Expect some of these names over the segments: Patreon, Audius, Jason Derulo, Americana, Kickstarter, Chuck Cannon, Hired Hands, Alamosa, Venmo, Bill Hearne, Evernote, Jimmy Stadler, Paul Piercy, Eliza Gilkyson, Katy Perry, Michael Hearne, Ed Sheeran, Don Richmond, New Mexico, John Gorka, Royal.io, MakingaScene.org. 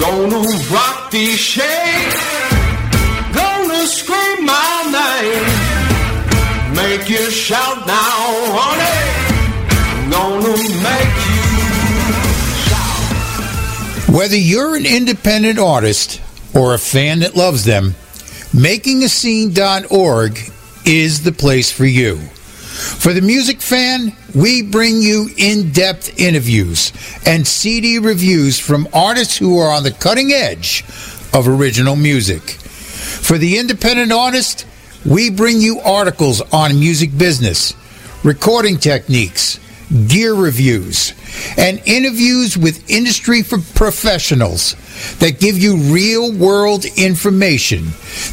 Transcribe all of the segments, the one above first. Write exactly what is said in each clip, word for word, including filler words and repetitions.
Gonna rock these shades, gonna scream my name, make you shout now, honey, gonna make you shout. Whether you're an independent artist or a fan that loves them, Making a Scene dot org is the place for you. For the music fan, we bring you in-depth interviews and C D reviews from artists who are on the cutting edge of original music. For the independent artist, we bring you articles on music business, recording techniques, gear reviews, and interviews with industry professionals that give you real-world information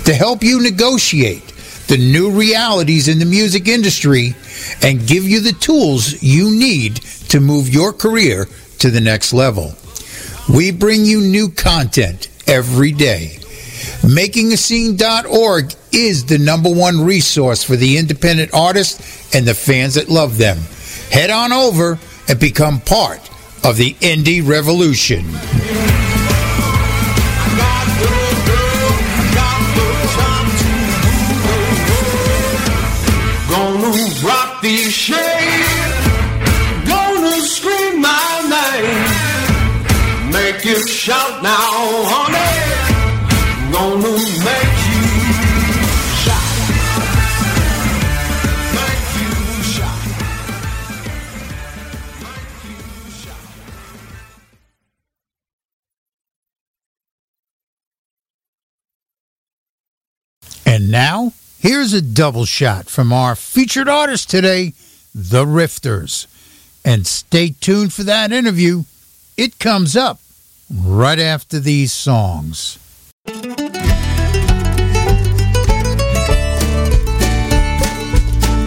to help you negotiate the new realities in the music industry and give you the tools you need to move your career to the next level. We bring you new content every day. Making a Scene dot org is the number one resource for the independent artists and the fans that love them. Head on over and become part of the indie revolution. Rock these shades, gonna scream my name, make you shout now, honey, gonna make you shout, make you shout, make you shout. And now, here's a double shot from our featured artist today, The Rifters. And stay tuned for that interview. It comes up right after these songs.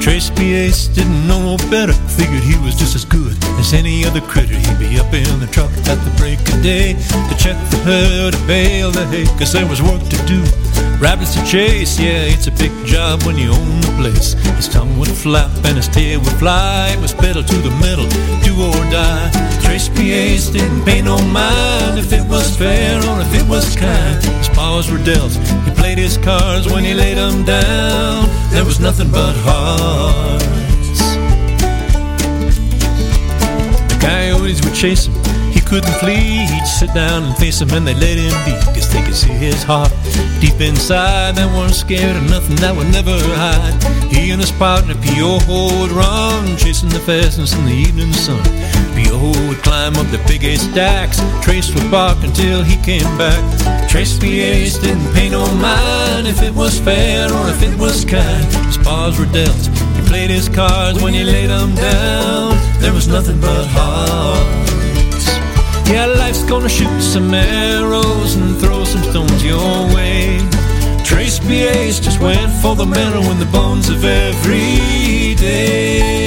Trace B. Ace didn't know no better. Figured he was just as good as any other critter. He'd be up in the truck at the break of day to check the herd, to bale the hay, 'cause there was work to do, rabbits to chase. Yeah, it's a big job when you own the place. His tongue would flap and his tail would fly. It was pedal to the metal, do or die. Trace B. Ace didn't pay no mind if it was fair or if it was kind. His powers were dealt, he played his cards. When he laid them down, there was nothing but heart. The coyotes would chase him, he couldn't flee. He'd sit down and face him and they let him be, 'cause they could see his heart deep inside. They weren't scared of nothing that would never hide. He and his partner Piojo would run, chasing the pheasants in the evening sun. Piojo would climb up the big ace stacks, Trace would bark until he came back. Trace B. Ace didn't pay no mind if it was fair or if it was kind. His paws were dealt, played his cards. When he laid them down, there was nothing but hearts. Yeah, life's gonna shoot some arrows and throw some stones your way. Trace B. Ace just went for the metal in the bones of every day.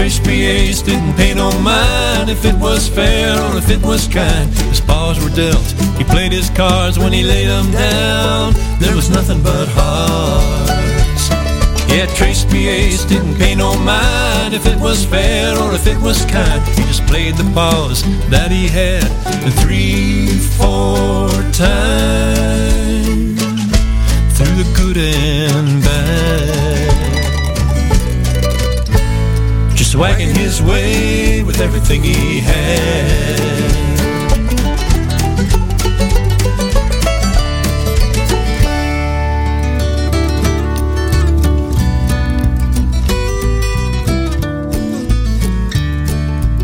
Trace B. Ace didn't pay no mind if it was fair or if it was kind. His paws were dealt, he played his cards. When he laid them down, there was nothing but hearts. Yeah, Trace B. Ace didn't pay no mind if it was fair or if it was kind. He just played the paws that he had, and three, four times, through the good and bad, swagging his way with everything he had.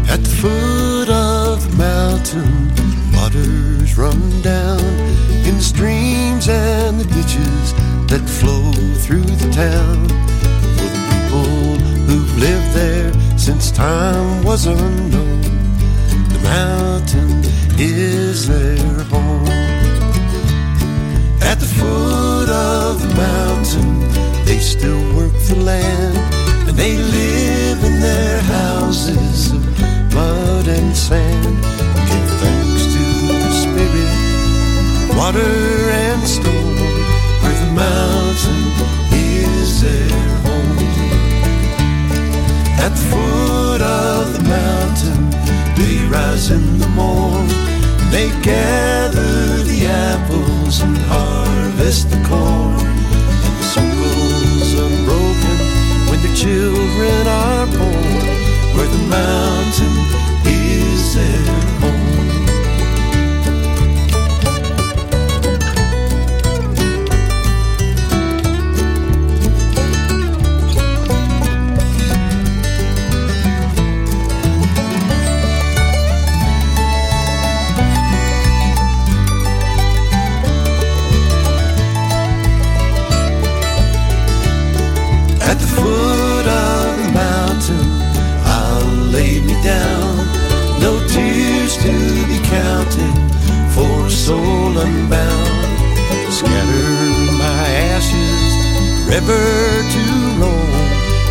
At the foot of the mountain, waters run down in the streams and the ditches that flow through the town. For the people who've lived there since time was unknown, the mountain is their home. At the foot of the mountain, they still work the land, and they gather the apples and harvest the corn. And the circles are broken when the children are born, where the mountain is their home. Soul unbound, scatter my ashes, river to roam,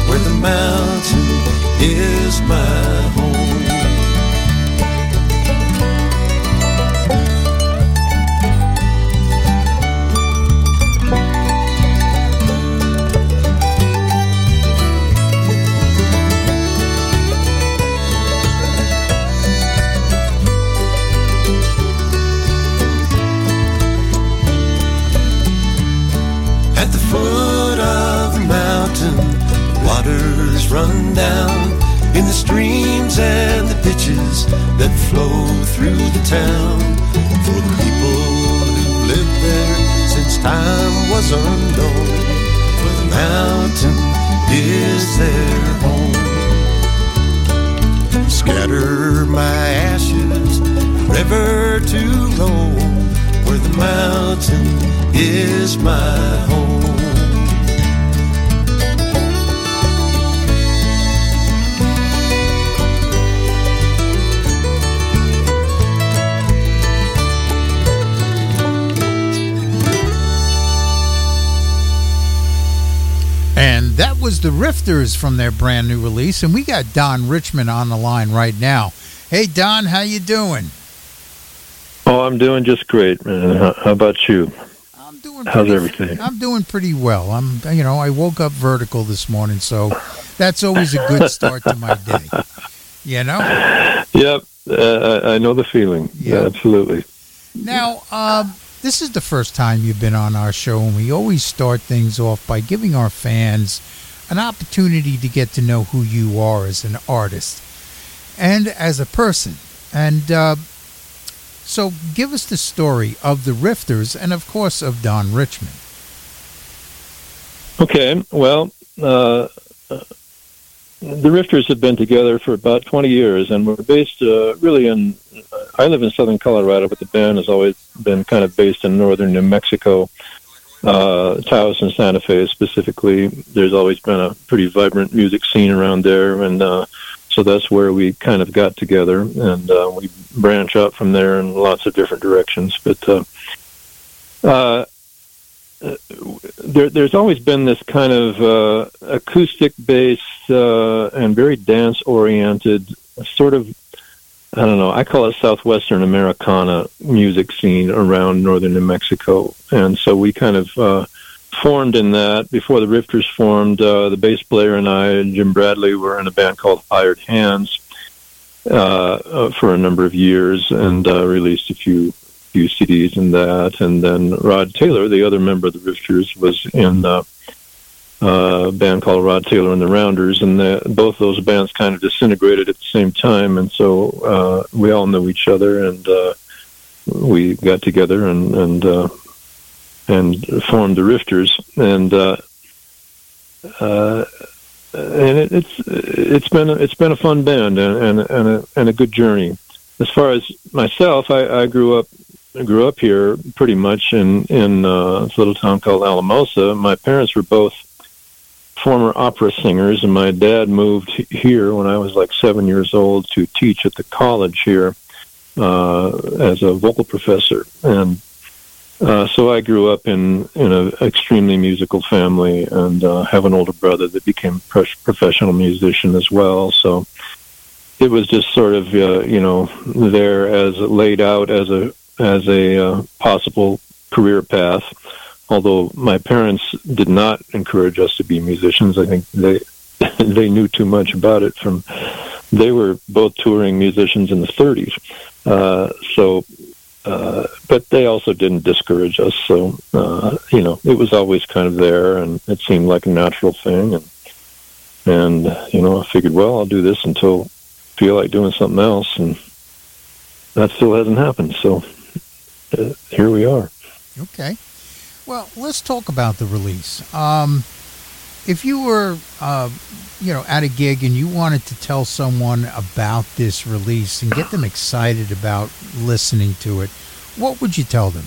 where the mountain is my home. Waters run down in the streams and the ditches that flow through the town. For the people who lived there since time was unknown, for the mountain is their home. Scatter my ashes, river to roll, where the mountain is my home. And that was the Rifters from their brand new release, and we got Don Richmond on the line right now. Hey, Don, how you doing? Oh, I'm doing just great, man. How about you? I'm doing. How's pretty, everything? I'm doing pretty well. I'm, you know, I woke up vertical this morning, so that's always a good start to my day. You know. Yep, uh, I know the feeling. Yep. Yeah, absolutely. Now. Uh, This is the first time you've been on our show, and we always start things off by giving our fans an opportunity to get to know who you are as an artist and as a person. And uh, so give us the story of the Rifters and, of course, of Don Richmond. Okay, well, uh, the Rifters have been together for about twenty years, and we're based uh, really in... I live in southern Colorado, but the band has always been kind of based in northern New Mexico, uh, Taos and Santa Fe specifically. There's always been a pretty vibrant music scene around there, and uh, so that's where we kind of got together, and uh, we branch out from there in lots of different directions. But uh, uh, there, there's always been this kind of uh, acoustic-based uh, and very dance-oriented sort of, I don't know, I call it Southwestern Americana music scene around northern New Mexico. And so we kind of uh, formed in that. Before the Rifters formed, uh, the bass player and I, and Jim Bradley, were in a band called Hired Hands uh, for a number of years and uh, released a few few C Ds in that. And then Rod Taylor, the other member of the Rifters, was in uh, Uh, a band called Rod Taylor and the Rounders, and the, both those bands kind of disintegrated at the same time, and so uh, we all knew each other, and uh, we got together and and uh, and formed the Rifters, and uh, uh, and it, it's it's been a, it's been a fun band and and and a, and a good journey. As far as myself, I, I grew up. I grew up here pretty much in in uh, this little town called Alamosa. My parents were both former opera singers, and my dad moved here when I was like seven years old to teach at the college here uh, as a vocal professor. And uh, so I grew up in in an extremely musical family, and uh, have an older brother that became a professional musician as well. So it was just sort of uh, you know there as laid out as a as a uh, possible career path, although my parents did not encourage us to be musicians. I think they they knew too much about it. From they were both touring musicians in the thirties, uh, so uh, but they also didn't discourage us. So, uh, you know, it was always kind of there, and it seemed like a natural thing. And, and you know, I figured, well, I'll do this until I feel like doing something else. And that still hasn't happened. So uh, here we are. Okay. Well, let's talk about the release. Um, if you were, uh, you know, at a gig and you wanted to tell someone about this release and get them excited about listening to it, what would you tell them?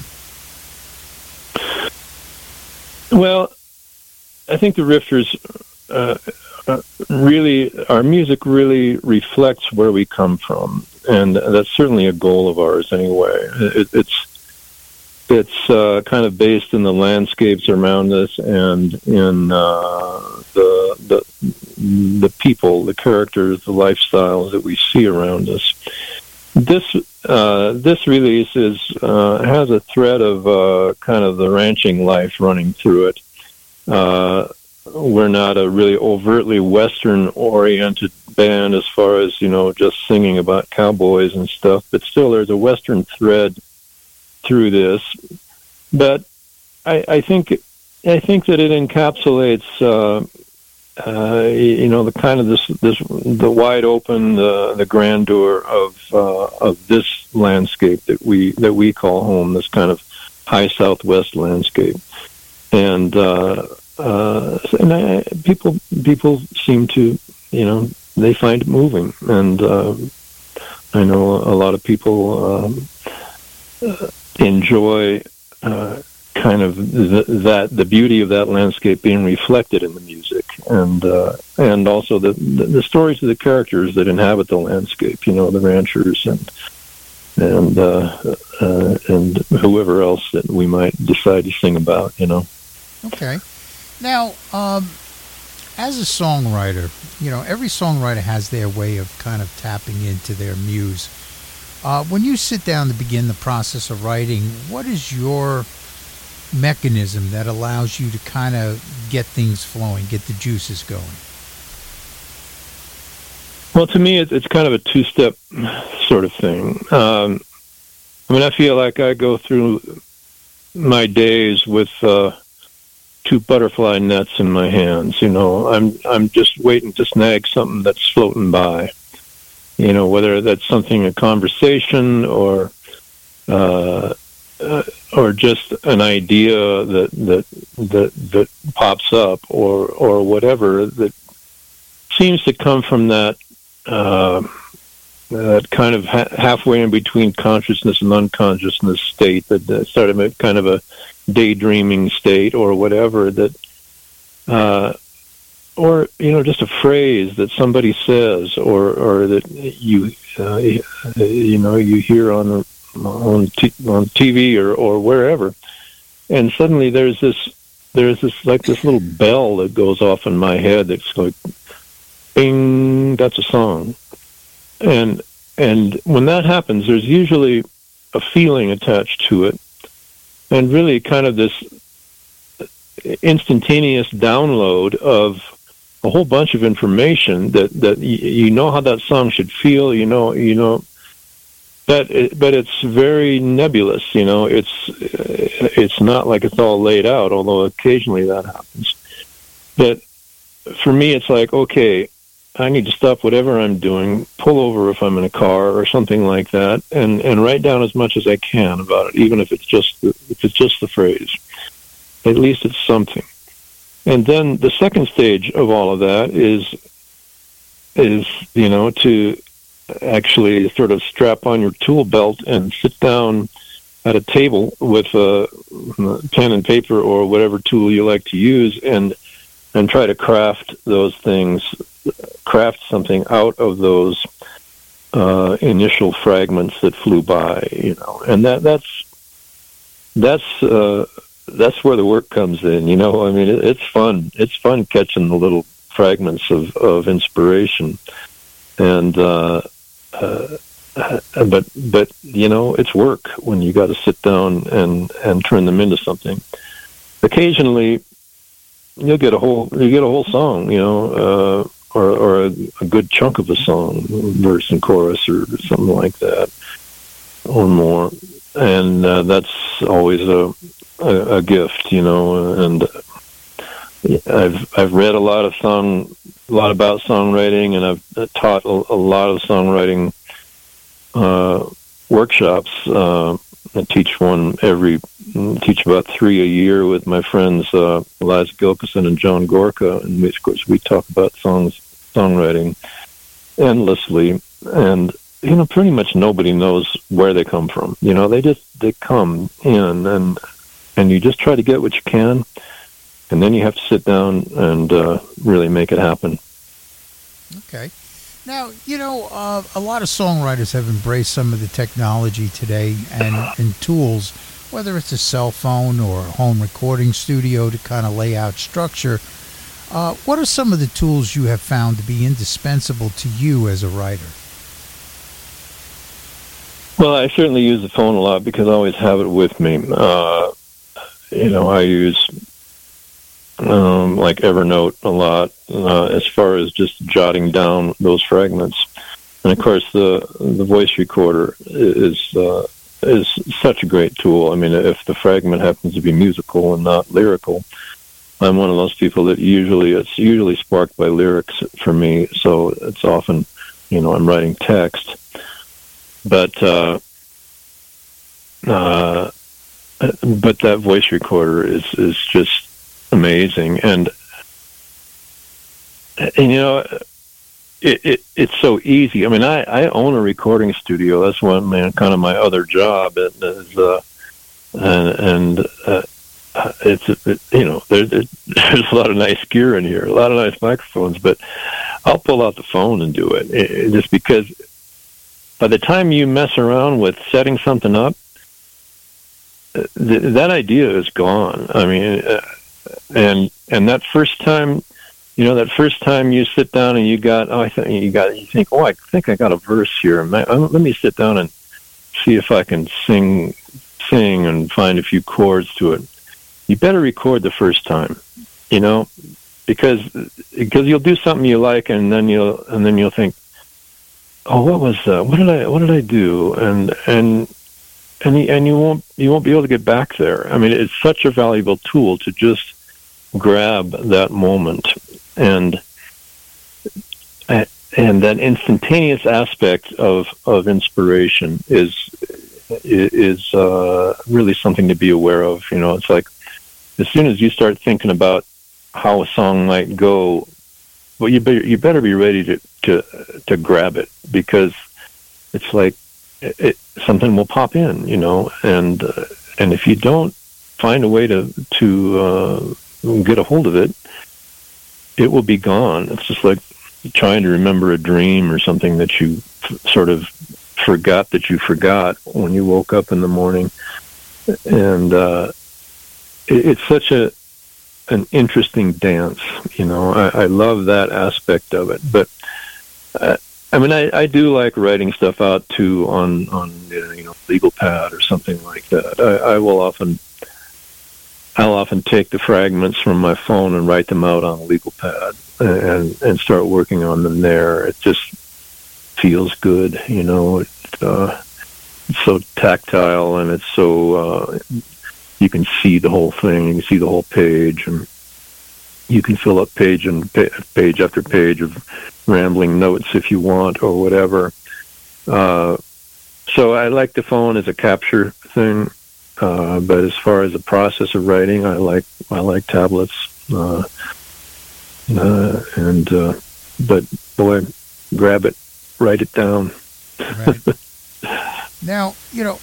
Well, I think the Rifters, uh, uh, really, our music really reflects where we come from. And that's certainly a goal of ours anyway. It, it's, It's uh, kind of based in the landscapes around us and in uh, the the the people, the characters, the lifestyles that we see around us. This uh, this release is uh, has a thread of uh, kind of the ranching life running through it. Uh, we're not a really overtly Western-oriented band as far as, you know, just singing about cowboys and stuff, but still there's a Western thread through this, but I, I think I think that it encapsulates, uh, uh, you know, the kind of this this the wide open, the the grandeur of uh, of this landscape that we that we call home. This kind of high Southwest landscape, and uh, uh, and I, people people seem to, you know, they find it moving, and uh, I know a lot of people. Um, uh, enjoy uh, kind of th- that the beauty of that landscape being reflected in the music, and uh, and also the, the the stories of the characters that inhabit the landscape. You know, the ranchers and and uh, uh, and whoever else that we might decide to sing about. You know. Okay. Now, um, as a songwriter, you know, every songwriter has their way of kind of tapping into their muse. Uh, when you sit down to begin the process of writing, what is your mechanism that allows you to kind of get things flowing, get the juices going? Well, to me, it's, it's kind of a two-step sort of thing. Um, I mean, I feel like I go through my days with uh, two butterfly nets in my hands. You know, I'm I'm just waiting to snag something that's floating by. You know, whether that's something, a conversation or uh, uh, or just an idea that, that that that pops up or or whatever that seems to come from that uh, that kind of ha- halfway in between consciousness and unconsciousness state that uh, started with kind of a daydreaming state or whatever that. Uh, Or, you know, just a phrase that somebody says, or, or that you, uh, you know, you hear on on, t- on T V or, or wherever, and suddenly there's this there's this like this little bell that goes off in my head that's like, bing, that's a song, and and when that happens, there's usually a feeling attached to it, and really kind of this instantaneous download of a whole bunch of information that, that you know how that song should feel, you know, you know, that, it, but it's very nebulous, you know, it's, it's not like it's all laid out, although occasionally that happens. But for me, it's like, okay, I need to stop whatever I'm doing, pull over if I'm in a car or something like that, and, and write down as much as I can about it, even if it's just, the, if it's just the phrase, at least it's something. And then the second stage of all of that is, is you know, to actually sort of strap on your tool belt and sit down at a table with a pen and paper or whatever tool you like to use and and try to craft those things, craft something out of those uh, initial fragments that flew by, you know. And that that's... that's uh, that's where the work comes in, you know. I mean, it's fun. It's fun catching the little fragments of, of inspiration, and uh, uh, but but you know, it's work when you got to sit down and, and turn them into something. Occasionally, you'll get a whole you get a whole song, you know, uh, or or a, a good chunk of a song, verse and chorus, or something like that. or more, and uh, that's always a, a a gift, you know. And I've I've read a lot of song, a lot about songwriting, and I've taught a, a lot of songwriting uh, workshops. Uh, I teach one every teach about three a year with my friends uh, Eliza Gilkyson and John Gorka, and we, of course we talk about songs, songwriting, endlessly. And you know, pretty much nobody knows where they come from. You know, they just they come in, and and you just try to get what you can, and then you have to sit down and uh, really make it happen. Okay. Now, you know, uh, a lot of songwriters have embraced some of the technology today and, and tools, whether it's a cell phone or a home recording studio to kind of lay out structure. Uh, what are some of the tools you have found to be indispensable to you as a writer? Well, I certainly use the phone a lot because I always have it with me. Uh, you know, I use... Um, like Evernote a lot, uh, as far as just jotting down those fragments. And of course, the the voice recorder is uh, is such a great tool. I mean, if the fragment happens to be musical and not lyrical, I'm one of those people that usually it's usually sparked by lyrics for me. So it's often, you know, I'm writing text, but uh, uh, but that voice recorder is is just amazing. And, and you know, it, it it's so easy. I mean, I, I own a recording studio. That's one man, kind of my other job. It is, uh, and and uh, it's it, you know, there's it, there's a lot of nice gear in here, a lot of nice microphones. But I'll pull out the phone and do it, it, it just because by the time you mess around with setting something up, th- that idea is gone. I mean. Uh, And and that first time, you know, that first time you sit down and you got, oh, I think you got, you think, oh, I think I got a verse here. Let me sit down and see if I can sing, sing and find a few chords to it. You better record the first time, you know, because because you'll do something you like, and then you'll and then you'll think, oh, what was that? What did I what did I do? And and and you, and you won't you won't be able to get back there. I mean, it's such a valuable tool to just grab that moment and and that instantaneous aspect of of inspiration is is uh really something to be aware of. You know, it's like as soon as you start thinking about how a song might go, well, you better you better be ready to to to grab it, because it's like it, it, something will pop in, you know. And uh, and if you don't find a way to to uh get a hold of it, it will be gone. It's just like trying to remember a dream or something that you f- sort of forgot that you forgot when you woke up in the morning. And uh, it, it's such a an interesting dance, you know. I, I love that aspect of it. But uh, I mean, I, I do like writing stuff out too on on you know, legal pad or something like that. I, I will often. I'll often take the fragments from my phone and write them out on a legal pad and, and start working on them there. It just feels good, you know. It, uh, it's so tactile, and it's so uh, you can see the whole thing. You can see the whole page, and you can fill up page and pa- page after page of rambling notes if you want or whatever. Uh, so I like the phone as a capture thing. Uh, but as far as the process of writing, I like I like tablets, uh, uh, and uh, but boy, grab it, write it down. Right. Now, you know,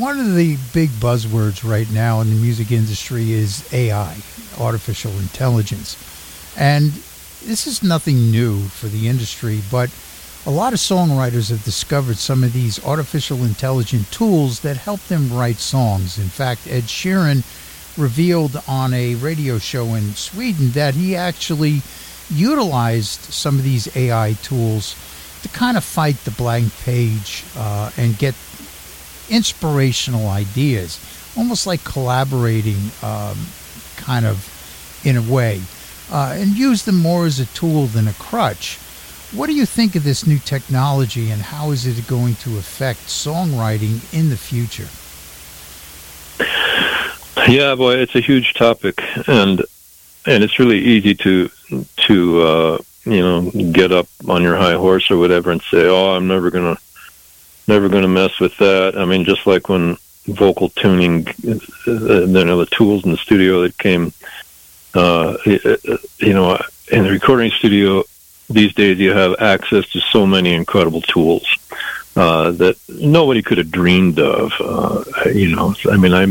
one of the big buzzwords right now in the music industry is A I, artificial intelligence, and this is nothing new for the industry, but a lot of songwriters have discovered some of these artificial intelligent tools that help them write songs. In fact, Ed Sheeran revealed on a radio show in Sweden that he actually utilized some of these A I tools to kind of fight the blank page uh, and get inspirational ideas, almost like collaborating um, kind of in a way, uh, and use them more as a tool than a crutch. What do you think of this new technology, and how is it going to affect songwriting in the future? Yeah, boy, it's a huge topic, and and it's really easy to to uh, you know, get up on your high horse or whatever and say, oh, I'm never gonna never gonna mess with that. I mean, just like when vocal tuning, you know, the tools in the studio that came, uh, you know, in the recording studio. These days, you have access to so many incredible tools uh, that nobody could have dreamed of. Uh, you know, I mean, I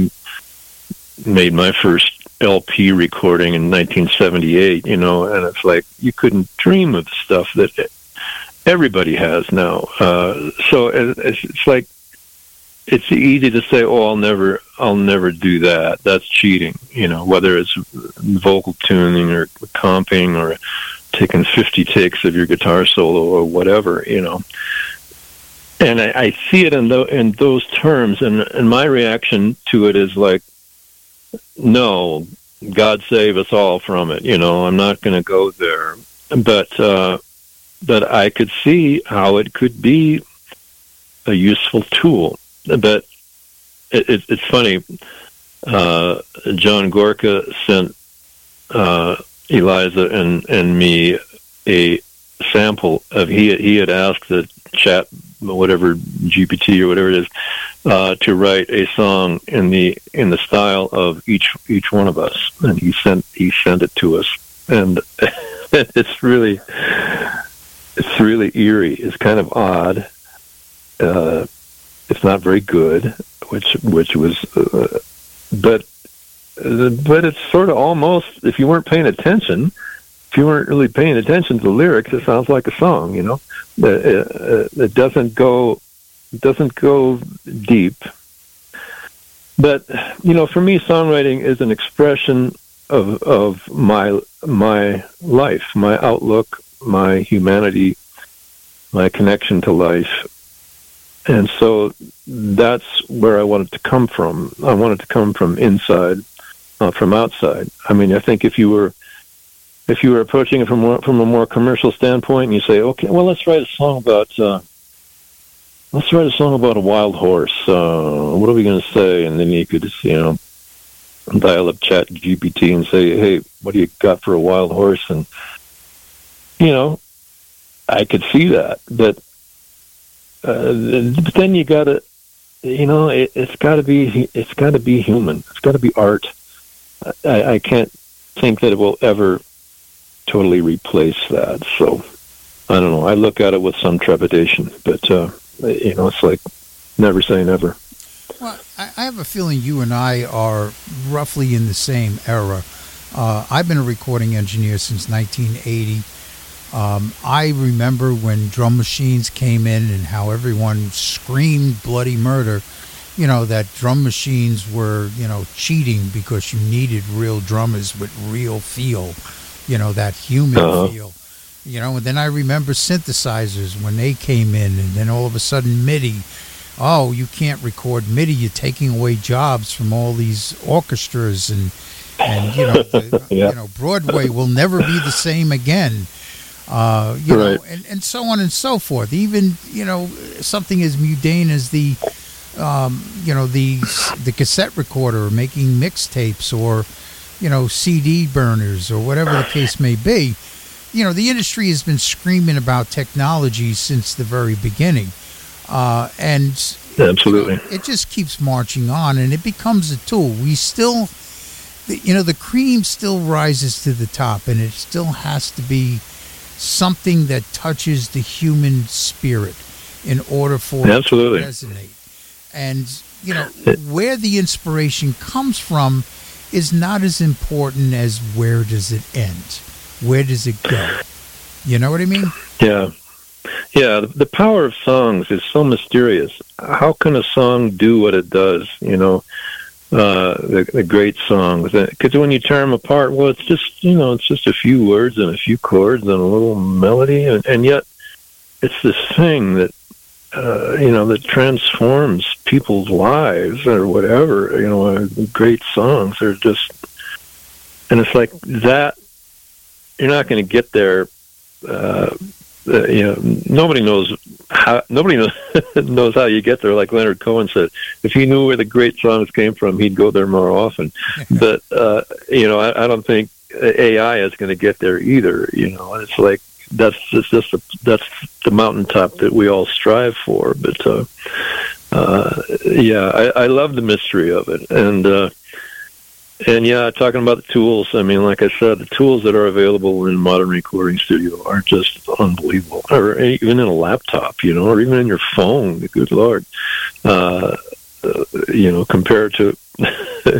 made my first L P recording in nineteen seventy-eight. You know, and it's like you couldn't dream of the stuff that everybody has now. Uh, so it's, it's like it's easy to say, "Oh, I'll never, I'll never do that. That's cheating." You know, whether it's vocal tuning or comping or taking fifty takes of your guitar solo or whatever, you know. And I, I see it in, the, in those terms, and, and my reaction to it is like, no, God save us all from it, you know, I'm not going to go there. But, uh, but I could see how it could be a useful tool. But it, it, it's funny, uh, John Gorka sent... Uh, Eliza and, and me a sample of he he had asked the chat, whatever G P T or whatever it is, uh, to write a song in the in the style of each each one of us, and he sent he sent it to us, and it's really it's really eerie. It's kind of odd. Uh, it's not very good, which which was, uh, but. But it's sort of almost, if you weren't paying attention, if you weren't really paying attention to the lyrics, it sounds like a song, you know. It, it doesn't go, it doesn't go deep. But you know, for me, songwriting is an expression of of my my life, my outlook, my humanity, my connection to life. And so that's where I want it to come from. I want it to come from inside. Uh, from outside. I mean, I think if you were, if you were approaching it from more, from a more commercial standpoint, and you say, okay, well, let's write a song about, uh, let's write a song about a wild horse. Uh, what are we going to say? And then you could just, you know, dial up Chat G P T and say, hey, what do you got for a wild horse? And you know, I could see that, but, uh, but then you got to, you know, it, it's got to be, it's got to be human. It's got to be art. I, I can't think that it will ever totally replace that. So, I don't know. I look at it with some trepidation, but, uh, you know, it's like never say never. Well, I have a feeling you and I are roughly in the same era. Uh, I've been a recording engineer since nineteen eighty. Um, I remember when drum machines came in and how everyone screamed bloody murder. You know, that drum machines were, you know, cheating because you needed real drummers with real feel, you know, that human uh-huh. feel, you know. And then I remember synthesizers when they came in, and then all of a sudden MIDI. Oh, you can't record MIDI. You're taking away jobs from all these orchestras, and, and you know, the, yeah. you know, Broadway will never be the same again. Uh, you right. know, and, and so on and so forth. Even, you know, something as mundane as the... Um, you know, the the cassette recorder, or making mixtapes, or, you know, C D burners, or whatever the case may be. You know, the industry has been screaming about technology since the very beginning, uh, and absolutely, it, it just keeps marching on, and it becomes a tool. We still, you know, the cream still rises to the top, and it still has to be something that touches the human spirit in order for absolutely. It to resonate. And, you know, where the inspiration comes from is not as important as where does it end? Where does it go? You know what I mean? Yeah. Yeah, the power of songs is so mysterious. How can a song do what it does, you know, uh, the, the great songs? Because when you tear them apart, well, it's just, you know, it's just a few words and a few chords and a little melody, and, and yet it's this thing that, Uh, you know, that transforms people's lives or whatever, you know, great songs are just, and it's like that, you're not going to get there uh, uh, you know, nobody knows how nobody knows, knows how you get there. Like Leonard Cohen said, if he knew where the great songs came from, he'd go there more often. But uh, you know, I, I don't think A I is going to get there either. You know, it's like that's just, just the, that's the mountaintop that we all strive for. But uh, uh, yeah, I, I love the mystery of it, and. Uh, And yeah, talking about the tools, I mean, like I said, the tools that are available in a modern recording studio are just unbelievable. Or even in a laptop, you know, or even in your phone, good Lord. Uh, uh, you know, compared to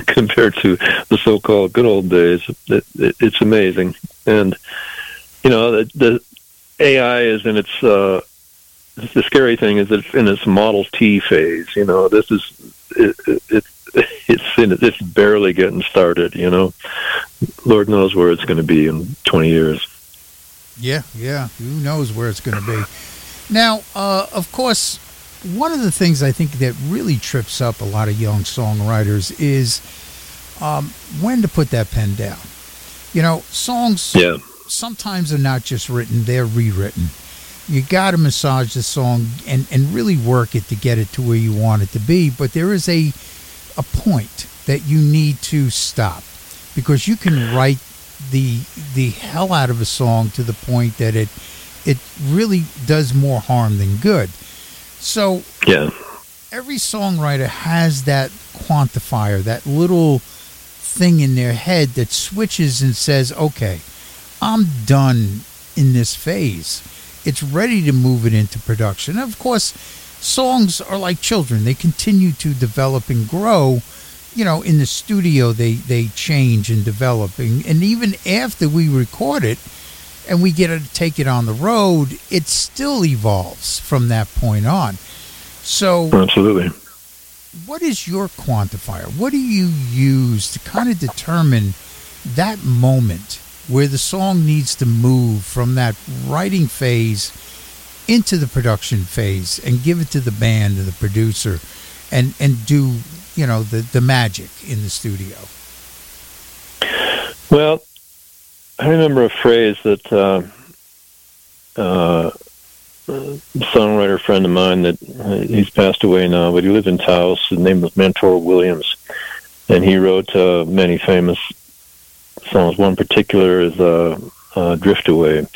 compared to the so-called good old days, it, it, it's amazing. And, you know, the, the A I is in its, uh, the scary thing is that it's in its Model T phase. You know, this is, it, it, it It's it's barely getting started, you know. Lord knows where it's going to be in twenty years. Yeah, yeah. Who knows where it's going to be? Now, uh, of course, one of the things I think that really trips up a lot of young songwriters is um, when to put that pen down. You know, songs yeah. sometimes are not just written; they're rewritten. You got to massage the song and and really work it to get it to where you want it to be. But there is a a point that you need to stop, because you can write the the hell out of a song to the point that it it really does more harm than good. So yeah, every songwriter has that quantifier, that little thing in their head that switches and says, okay, I'm done in this phase. It's ready to move it into production. And of course, songs are like children. They continue to develop and grow. You know, in the studio, they, they change and develop. And, and even after we record it and we get to take it on the road, it still evolves from that point on. So, absolutely. What is your quantifier? What do you use to kind of determine that moment where the song needs to move from that writing phase into the production phase and give it to the band and the producer and and do, you know, the the magic in the studio? Well, I remember a phrase that uh, uh, a songwriter friend of mine that uh, he's passed away now, but he lived in Taos. His name was Mentor Williams, and he wrote uh, many famous songs. One particular is uh, uh, Drift Away.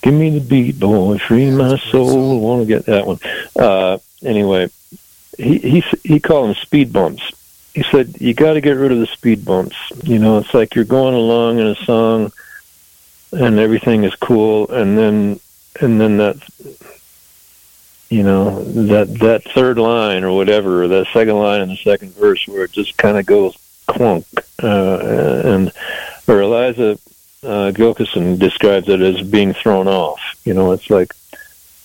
Give me the beat, boy, free my soul. I want to get that one. Uh, anyway, he, he he called them speed bumps. He said, you got to get rid of the speed bumps. You know, it's like you're going along in a song and everything is cool, and then and then that, you know, that, that third line or whatever, or that second line in the second verse where it just kind of goes clunk. Uh, and or Eliza... Uh, Gilkyson describes it as being thrown off. You know, it's like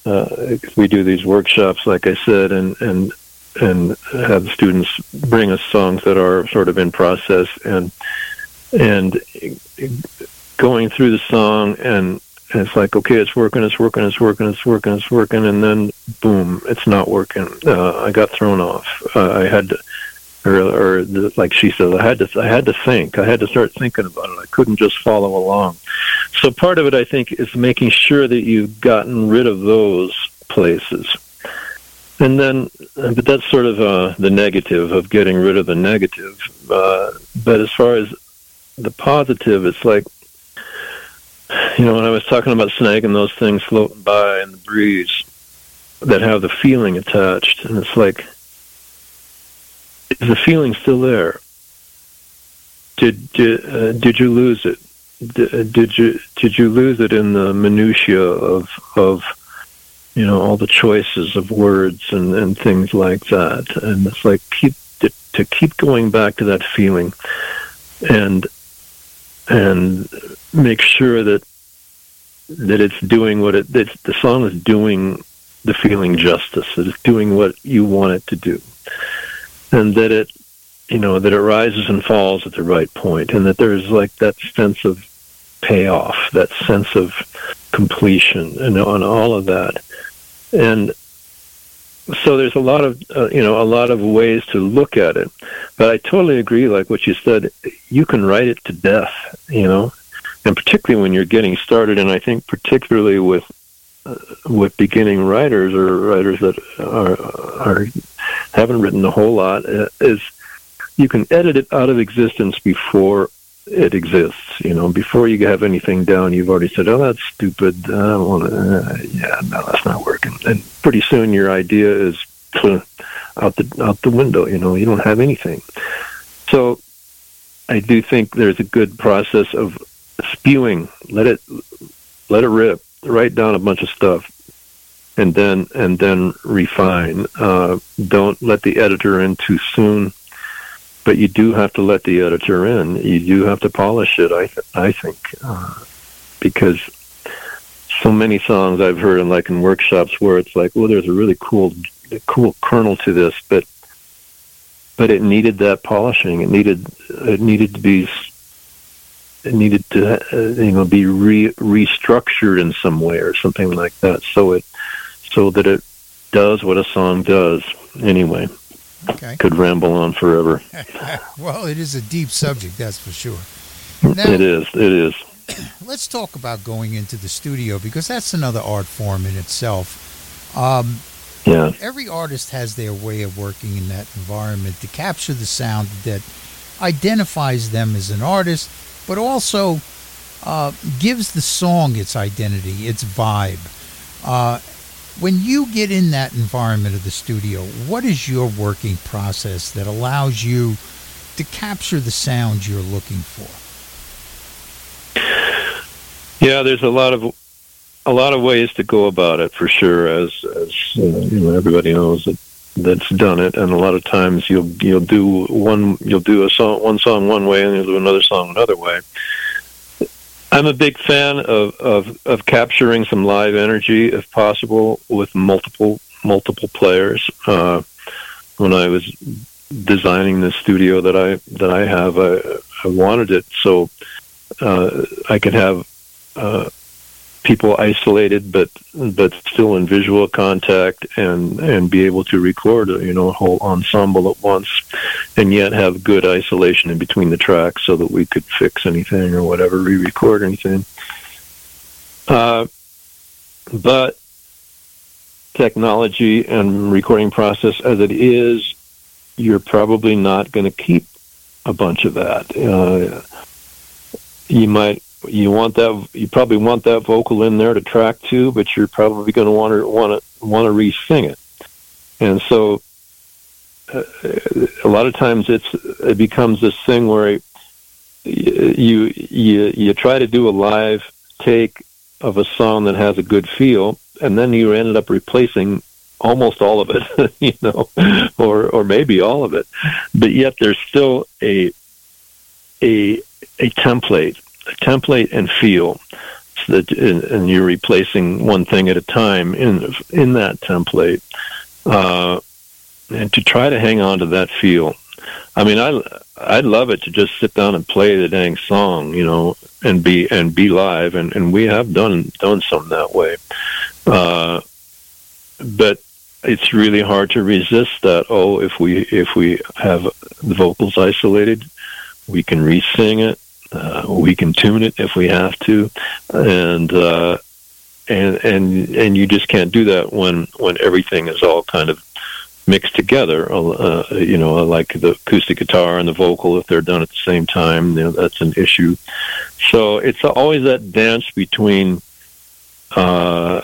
uh, we do these workshops, like I said, and and and have students bring us songs that are sort of in process, and and going through the song, and it's like, okay, it's working, it's working, it's working, it's working, it's working, and then boom, it's not working. Uh, I got thrown off. Uh, I had to. Or, or the, like she said, I had to, I had to think. I had to start thinking about it. I couldn't just follow along. So part of it, I think, is making sure that you've gotten rid of those places. And then, but that's sort of uh, the negative of getting rid of the negative. Uh, but as far as the positive, it's like, you know, when I was talking about snagging those things floating by in the breeze that have the feeling attached, and it's like, is the feeling still there? Did did, uh, did you lose it? Did, did you did you lose it in the minutia of of you know, all the choices of words and, and things like that? And it's like keep to, to keep going back to that feeling, and and make sure that that it's doing what it that the song is doing, the feeling justice. That it's doing what you want it to do. And that it, you know, that it rises and falls at the right point, and that there's like that sense of payoff, that sense of completion, and on all of that. And so there's a lot of, uh, you know, a lot of ways to look at it. But I totally agree, like what you said, you can write it to death, you know, and particularly when you're getting started, and I think particularly with with beginning writers or writers that are, are haven't written a whole lot is you can edit it out of existence before it exists. You know, before you have anything down, you've already said, "Oh, that's stupid. I don't want to. Uh, yeah, no, that's not working." And pretty soon, your idea is out the out the window. You know, you don't have anything. So, I do think there's a good process of spewing. Let it let it rip. Write down a bunch of stuff, and then and then refine. Uh, don't let the editor in too soon. But you do have to let the editor in. You do have to polish it, I th- I think, uh, because so many songs I've heard in like in workshops where it's like, well, there's a really cool cool kernel to this, but but it needed that polishing. It needed it needed to be it needed to uh, you know be re- restructured in some way or something like that, so it so that it does what a song does anyway. Okay. Could ramble on forever. Well, it is a deep subject, that's for sure. Now, it is, it is. Let's talk about going into the studio, because that's another art form in itself. Um, yeah. Every artist has their way of working in that environment to capture the sound that identifies them as an artist, but also uh, gives the song its identity, its vibe. Uh When you get in that environment of the studio, what is your working process that allows you to capture the sound you're looking for? Yeah, there's a lot of a lot of ways to go about it, for sure. As, as uh, you know, everybody knows that, that's done it, and a lot of times you'll you'll do one you'll do a song one song one way, and you'll do another song another way. I'm a big fan of, of, of capturing some live energy, if possible, with multiple multiple players. Uh, when I was designing the studio that I that I have, I, I wanted it so uh, I could have uh, people isolated, but but still in visual contact, and, and be able to record, you know, a whole ensemble at once, and yet have good isolation in between the tracks so that we could fix anything or whatever, re-record anything. Uh, but technology and recording process as it is, you're probably not going to keep a bunch of that. Uh, you might. You want that. You probably want that vocal in there to track to, but you're probably going to want to want to want to re-sing it. And so, uh, a lot of times, it's it becomes this thing where you you you try to do a live take of a song that has a good feel, and then you ended up replacing almost all of it, you know, or or maybe all of it. But yet, there's still a a a template. A template and feel, so that, and you're replacing one thing at a time in in that template, uh, and to try to hang on to that feel. I mean, I I'd love it to just sit down and play the dang song, you know, and be and be live, and, and we have done done some that way, uh, but it's really hard to resist that. Oh, if we if we have the vocals isolated, we can re-sing it. Uh, we can tune it if we have to, and uh, and and and you just can't do that when, when everything is all kind of mixed together. Uh, you know, like the acoustic guitar and the vocal, if they're done at the same time, you know, that's an issue. So it's always that dance between uh,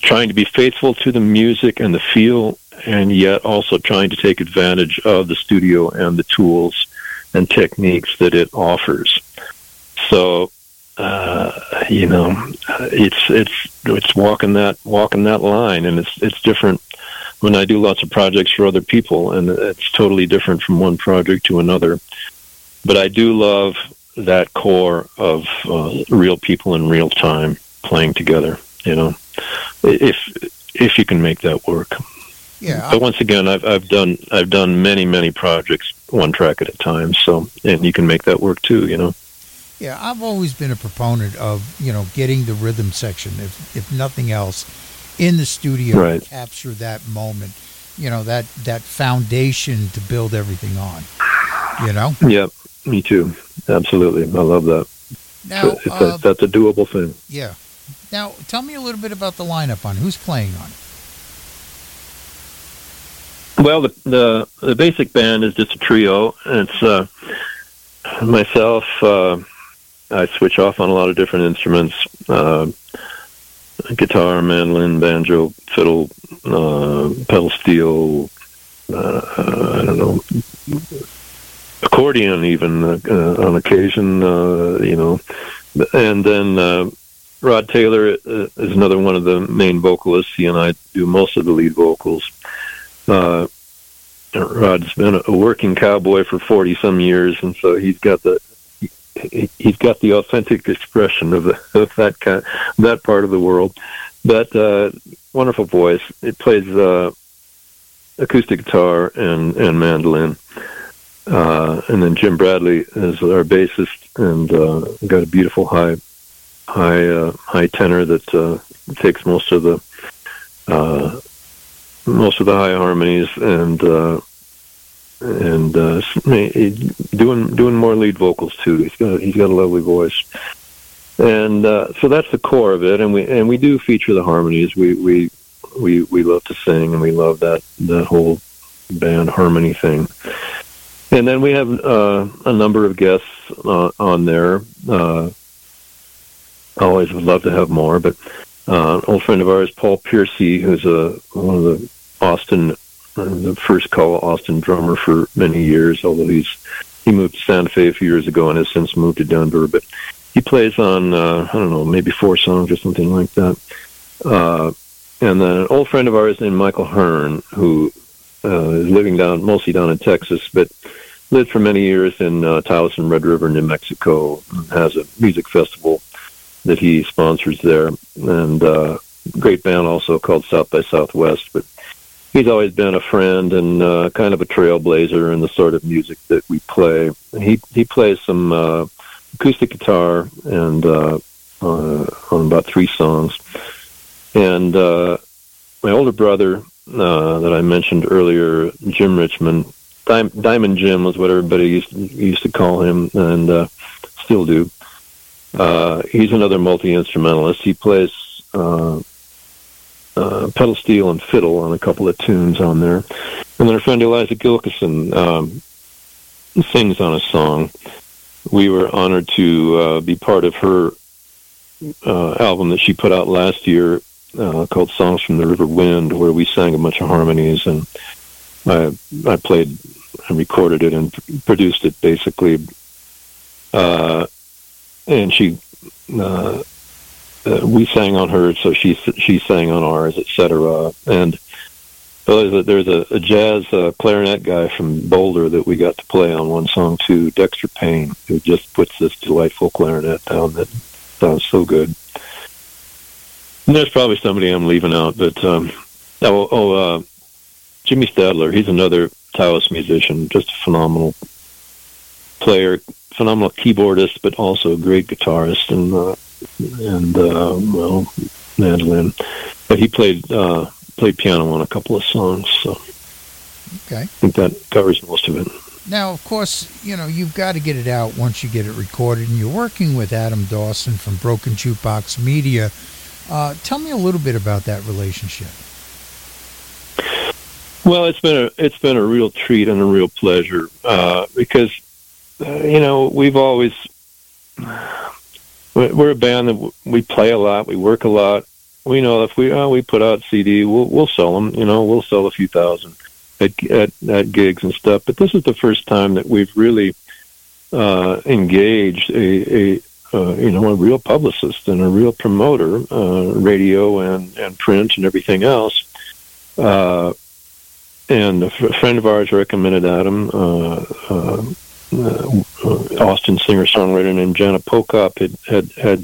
trying to be faithful to the music and the feel, and yet also trying to take advantage of the studio and the tools and techniques that it offers. So, uh, you know, it's it's it's walking that walking that line, and it's it's different when I do lots of projects for other people, and it's totally different from one project to another. But I do love that core of uh, real people in real time playing together. You know, if if you can make that work. Yeah. But once again, I've I've done I've done many many projects, one track at a time. So, and you can make that work too, you know. Yeah, I've always been a proponent of, you know, getting the rhythm section, if if nothing else, in the studio, right, to capture that moment. You know, that that foundation to build everything on. You know. Yeah, me too. Absolutely, I love that. Now, so it's uh, a, that's a doable thing. Yeah. Now, tell me a little bit about the lineup on who's playing on it. Well, the the, the basic band is just a trio. It's uh, myself. Uh, I switch off on a lot of different instruments: uh, guitar, mandolin, banjo, fiddle, uh, pedal steel. Uh, I don't know, accordion even uh, on occasion. Uh, you know, and then. Uh, Rod Taylor uh, is another one of the main vocalists. He and I do most of the lead vocals. Uh, Rod's been a working cowboy for forty some years, and so he's got the he, he's got the authentic expression of, the, of that kind, that part of the world. That uh, wonderful voice. It plays uh, acoustic guitar and and mandolin. Uh, and then Jim Bradley is our bassist, and uh, got a beautiful high. High uh, high tenor that uh, takes most of the uh, most of the high harmonies, and uh, and uh, doing doing more lead vocals too. He's got he's got a lovely voice, and uh, so that's the core of it. And we and we do feature the harmonies. We we we, we love to sing, and we love that that whole band harmony thing. And then we have uh, a number of guests uh, on there. Uh, Always would love to have more, but uh, an old friend of ours, Paul Piercy, who's a one of the Austin, uh, the first call Austin drummer for many years. Although he's he moved to Santa Fe a few years ago and has since moved to Denver, but he plays on uh, I don't know, maybe four songs or something like that. Uh, and then an old friend of ours named Michael Hearne, who uh, is living down mostly down in Texas, but lived for many years in uh, Taos and Red River, New Mexico, and has a music festival that he sponsors there, and uh, great band also called South by Southwest. But he's always been a friend and uh, kind of a trailblazer in the sort of music that we play. He he plays some uh, acoustic guitar and uh, uh, on about three songs. And uh, my older brother uh, that I mentioned earlier, Jim Richmond, Dim- Diamond Jim was what everybody used to, used to call him, and uh, still do. Uh, he's another multi-instrumentalist. He plays uh, uh, pedal steel and fiddle on a couple of tunes on there. And then our friend Eliza Gilkyson um, sings on a song. We were honored to uh, be part of her uh, album that she put out last year uh, called Songs from the River Wind, where we sang a bunch of harmonies, and I, I played and recorded it and produced it, basically. Uh And she, uh, uh, we sang on hers, so she she sang on ours, et cetera. And there's a, there's a, a jazz uh, clarinet guy from Boulder that we got to play on one song too, Dexter Payne, who just puts this delightful clarinet down that sounds so good. And there's probably somebody I'm leaving out, but um, oh, oh uh, Jimmy Stadler, he's another Taos musician, just a phenomenal player. Phenomenal keyboardist, but also a great guitarist and uh, and uh, well, mandolin. But he played uh, played piano on a couple of songs, so okay. I think that covers most of it. Now, of course, you know you've got to get it out once you get it recorded, and you're working with Adam Dawson from Broken Jukebox Media. Uh, tell me a little bit about that relationship. Well, it's been a it's been a real treat and a real pleasure uh, because. Uh, you know, we've always, we're a band that we play a lot, we work a lot. We know if we oh, we put out C D, we'll we'll sell them. You know, we'll sell a few thousand at at, at gigs and stuff. But this is the first time that we've really uh, engaged a, a uh, you know a real publicist and a real promoter, uh, radio and, and print and everything else. Uh, and a, f- a friend of ours recommended Adam. Uh, uh, Uh, Austin singer-songwriter named Janet Pocop had had, had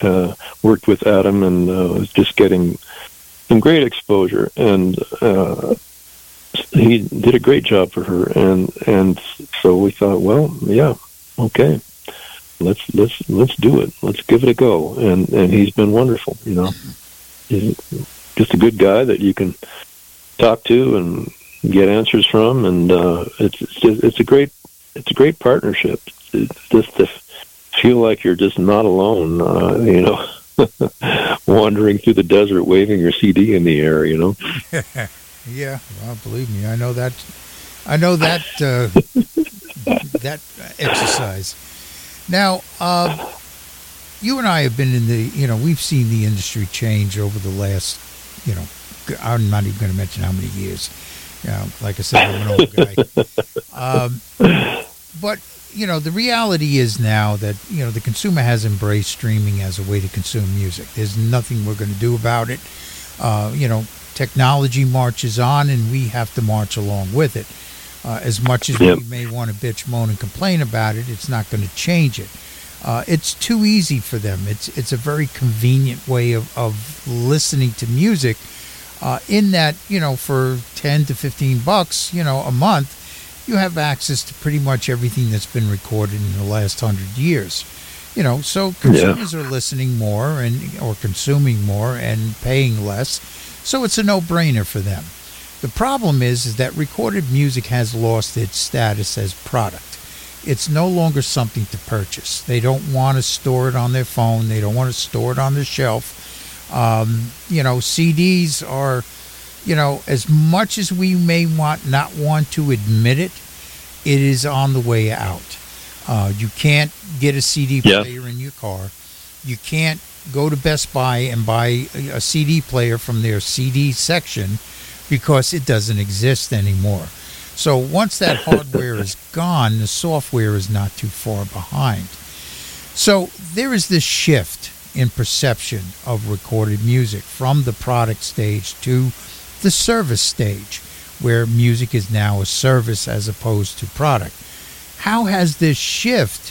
uh, worked with Adam and uh, was just getting some great exposure, and uh, he did a great job for her, and and so we thought, well, yeah, okay, let's let's let's do it, let's give it a go, and and he's been wonderful, you know, he's just a good guy that you can talk to and get answers from, and uh, it's it's, just, it's a great. It's a great partnership. It's just to feel like you're just not alone, uh, you know. wandering through the desert waving your C D in the air, you know? Yeah, well, believe me, I know that. I know that uh, that exercise. Now, uh, you and I have been in the, you know, we've seen the industry change over the last, you know, I'm not even going to mention how many years. You know, like I said, I'm an old guy. Um, but, you know, the reality is now that, you know, the consumer has embraced streaming as a way to consume music. There's nothing we're going to do about it. Uh, you know, technology marches on, and we have to march along with it. Uh, as much as yep. we may want to bitch, moan, and complain about it, it's not going to change it. Uh, it's too easy for them. It's it's a very convenient way of, of listening to music. Uh, in that, you know, for ten to fifteen bucks, you know, a month, you have access to pretty much everything that's been recorded in the last hundred years. You know, so consumers yeah. are listening more and or consuming more and paying less. So it's a no-brainer for them. The problem is, is that recorded music has lost its status as product. It's no longer something to purchase. They don't want to store it on their phone. They don't want to store it on their shelf. Um, you know, C Ds are, you know, as much as we may want not want to admit it, it is on the way out. Uh, you can't get a C D yeah. player in your car. You can't go to Best Buy and buy a, a C D player from their C D section, because it doesn't exist anymore. So once that hardware is gone, the software is not too far behind. So there is this shift in perception of recorded music from the product stage to the service stage, where music is now a service as opposed to product. How has this shift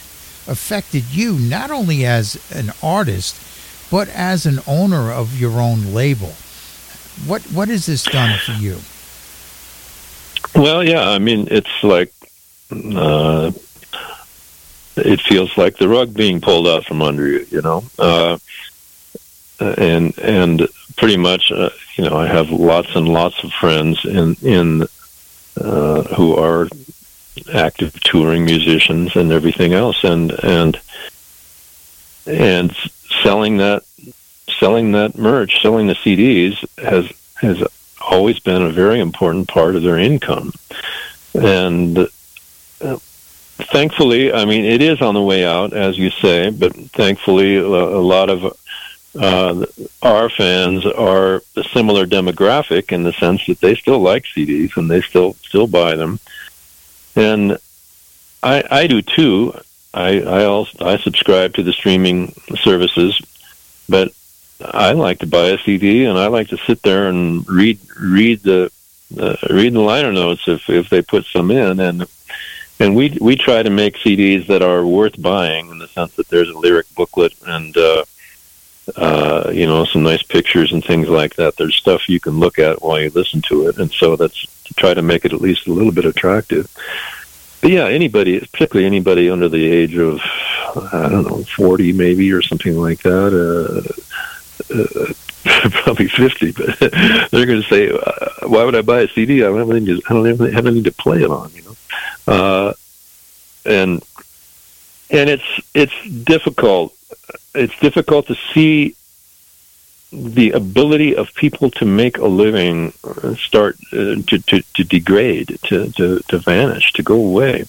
affected you, not only as an artist, but as an owner of your own label? What what has this done for you? Well, yeah, I mean, it's like uh, it feels like the rug being pulled out from under you, you know. Uh, and and pretty much, uh, you know, I have lots and lots of friends in in uh, who are active touring musicians and everything else, and and and selling that. Selling that merch, selling the C Ds, has has always been a very important part of their income, and uh, thankfully, I mean, it is on the way out, as you say. But thankfully, a lot of uh, our fans are a similar demographic in the sense that they still like C Ds and they still still buy them, and I I do too. I I also I subscribe to the streaming services, but I like to buy a C D, and I like to sit there and read read the uh, read the liner notes if, if they put some in, and and we we try to make C Ds that are worth buying in the sense that there's a lyric booklet and uh, uh, you know, some nice pictures and things like that. There's stuff you can look at while you listen to it, and so that's to try to make it at least a little bit attractive. But yeah, anybody, particularly anybody under the age of I don't know forty maybe or something like that. Uh, Uh, probably fifty, but they're going to say, uh, why would I buy a C D? I don't have anything to, I don't have anything to play it on, you know? Uh, and, and it's, it's difficult. It's difficult to see the ability of people to make a living start uh, to, to, to degrade, to, to, to vanish, to go away.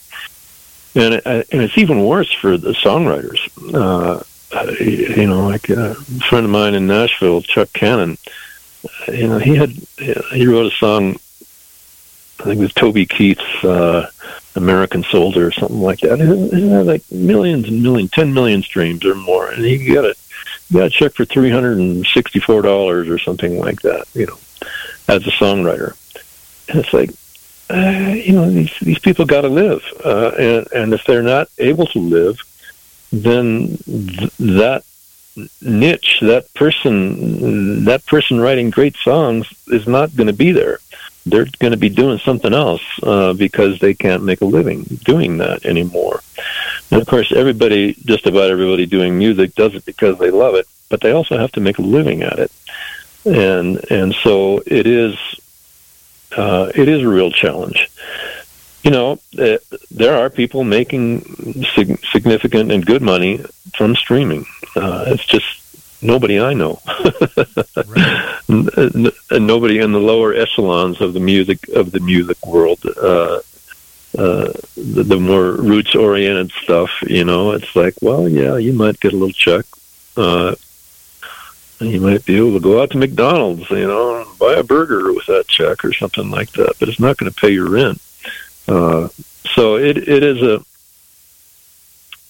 And, it, and it's even worse for the songwriters. Uh, You know, like a friend of mine in Nashville, Chuck Cannon. You know, he had he wrote a song. I think it was Toby Keith's uh, "American Soldier" or something like that. It had like millions and millions, ten million streams or more, and he got a got a check for three hundred and sixty four dollars or something like that. You know, as a songwriter, and it's like, uh, you know, these these people got to live, uh, and and if they're not able to live, then th- that niche, that person, that person writing great songs is not going to be there. They're going to be doing something else uh, because they can't make a living doing that anymore. And of course, everybody, just about everybody doing music does it because they love it, but they also have to make a living at it. And and so it is, uh, it is a real challenge. You know, there are people making significant and good money from streaming. Uh, it's just nobody I know. Right. n- n- nobody in the lower echelons of the music of the music world. Uh, uh, the, the more roots-oriented stuff, you know, it's like, well, yeah, you might get a little check. Uh, you might be able to go out to McDonald's, you know, and buy a burger with that check or something like that, but it's not going to pay your rent. Uh, so it it is a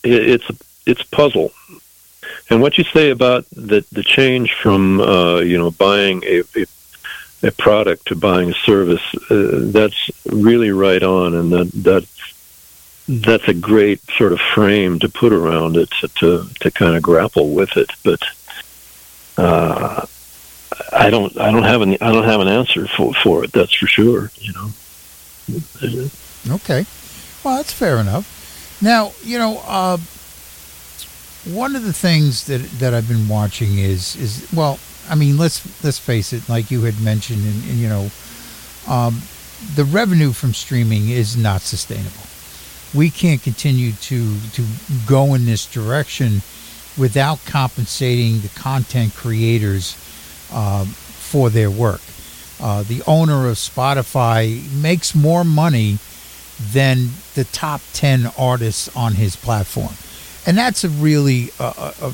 it, it's a, it's a puzzle. And what you say about the the change from uh, you know buying a, a a product to buying a service, uh, that's really right on, and that that that's a great sort of frame to put around it to to, to kind of grapple with it. But uh, I don't I don't have an I don't have an answer for for it. That's for sure. You know. Okay, well, that's fair enough. Now, you know, uh, one of the things that that I've been watching is is well, I mean, let's let's face it, like you had mentioned, and, and you know, um, the revenue from streaming is not sustainable. We can't continue to to go in this direction without compensating the content creators uh, for their work. Uh, the owner of Spotify makes more money than the top ten artists on his platform. And that's a really uh, a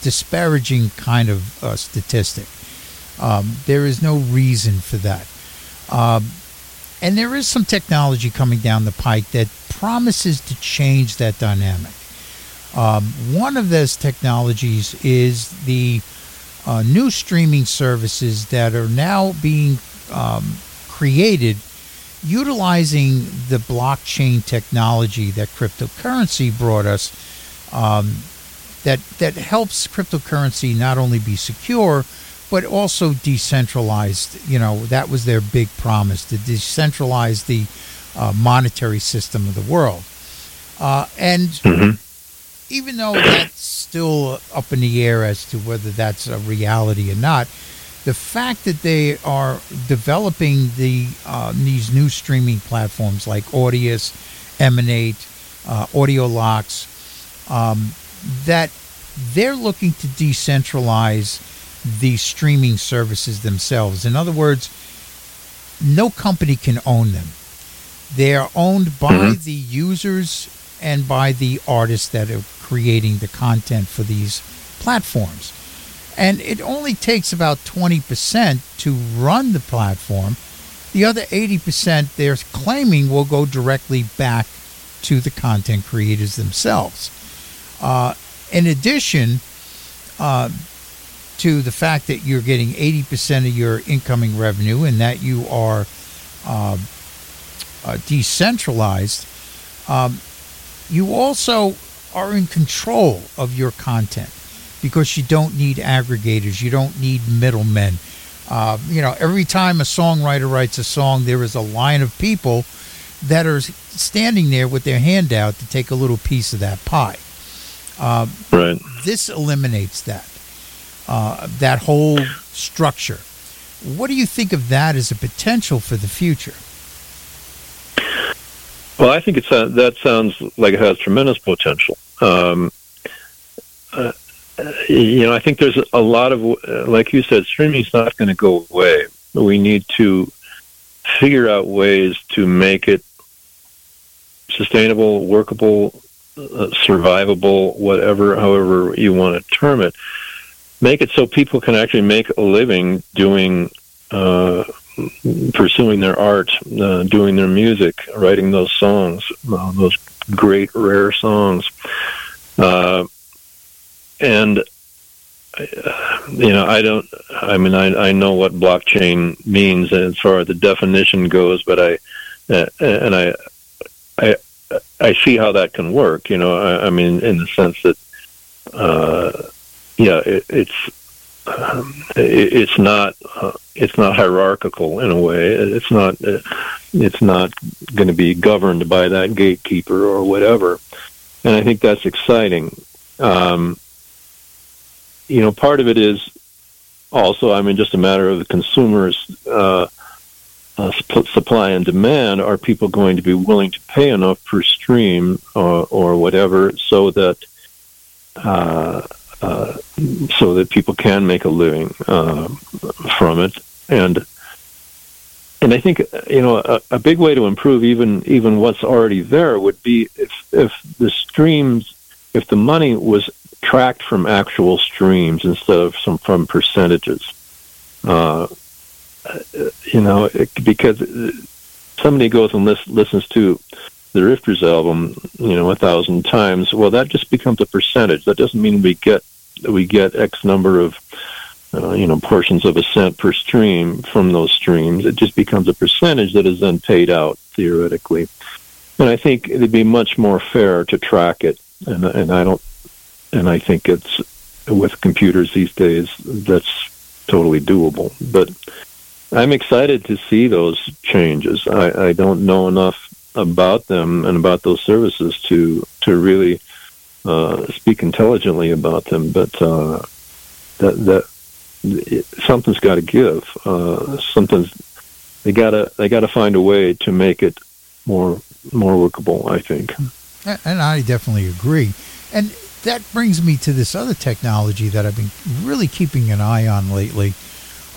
disparaging kind of uh, statistic. Um, there is no reason for that. Um, and there is some technology coming down the pike that promises to change that dynamic. Um, one of those technologies is the Uh, new streaming services that are now being um, created utilizing the blockchain technology that cryptocurrency brought us, um, that that helps cryptocurrency not only be secure but also decentralized. You know, that was their big promise, to decentralize the uh, monetary system of the world. Uh, and mm-hmm. Even though that's still up in the air as to whether that's a reality or not, the fact that they are developing the uh, these new streaming platforms like Audius, Emanate, uh, Audio Locks, um, that they're looking to decentralize the streaming services themselves. In other words, no company can own them. They are owned by mm-hmm. the users and by the artists that are creating the content for these platforms. And it only takes about twenty percent to run the platform. The other eighty percent they're claiming will go directly back to the content creators themselves. Uh, in addition uh, to the fact that you're getting eighty percent of your incoming revenue and that you are uh, uh, decentralized, um, you also are in control of your content because you don't need aggregators. You don't need middlemen. Uh, you know, every time a songwriter writes a song, there is a line of people that are standing there with their hand out to take a little piece of that pie. Uh, right. This eliminates that, uh, that whole structure. What do you think of that as a potential for the future? Well, I think it's, uh, that sounds like it has tremendous potential. Um, uh, you know, I think there's a lot of, uh, like you said, streaming's not going to go away. We need to figure out ways to make it sustainable, workable, uh, survivable, whatever, however you want to term it. Make it so people can actually make a living doing uh pursuing their art, uh, doing their music, writing those songs, uh, those great, rare songs. Uh, and, uh, you know, I don't, I mean, I, I know what blockchain means as far as the definition goes, but I, uh, and I, I, I see how that can work, you know, I, I mean, in the sense that, uh, yeah, it, it's, Um, it, it's not uh, it's not hierarchical in a way. It's not uh, it's not going to be governed by that gatekeeper or whatever. And I think that's exciting. Um, you know, part of it is also, I mean, just a matter of the consumers' uh, uh, sp- supply and demand. Are people going to be willing to pay enough per stream uh, or whatever so that? Uh, uh, so that people can make a living uh, from it. And and I think, you know, a, a big way to improve even even what's already there would be if if the streams, if the money was tracked from actual streams instead of some from percentages. Uh, you know, it, because somebody goes and list, listens to the Rifters album, you know, a thousand times. Well, that just becomes a percentage. That doesn't mean we get we get X number of uh, you know portions of a cent per stream from those streams. It just becomes a percentage that is then paid out theoretically. And I think it'd be much more fair to track it. And and I don't. And I think it's with computers these days that's totally doable. But I'm excited to see those changes. I, I don't know enough about them and about those services to to really uh, speak intelligently about them. But uh, that that it, something's got to give. Uh, something's they gotta they gotta find a way to make it more more workable, I think. And I definitely agree. And that brings me to this other technology that I've been really keeping an eye on lately.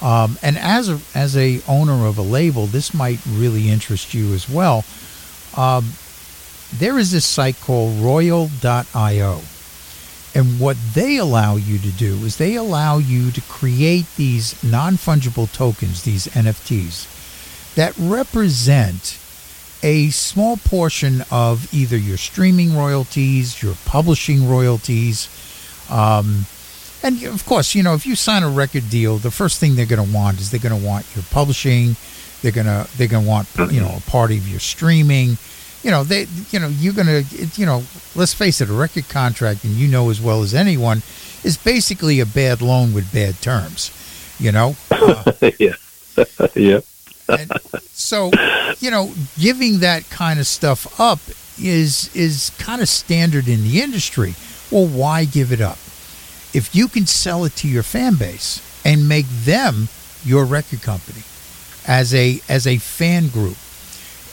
Um, and as a, as a owner of a label, this might really interest you as well. Um, there is this site called Royal dot I O. And what they allow you to do is they allow you to create these non-fungible tokens, these N F Ts, that represent a small portion of either your streaming royalties, your publishing royalties. Um, and of course, you know, if you sign a record deal, the first thing they're going to want is they're going to want your publishing. They're going to, they're going to want, you know, a part of your streaming, you know, they, you know, you're going to, you know, let's face it, a record contract, and you know, as well as anyone, is basically a bad loan with bad terms, you know? Uh, yeah. yeah. And so, you know, giving that kind of stuff up is is kind of standard in the industry. Well, why give it up? If you can sell it to your fan base and make them your record company as a as a fan group.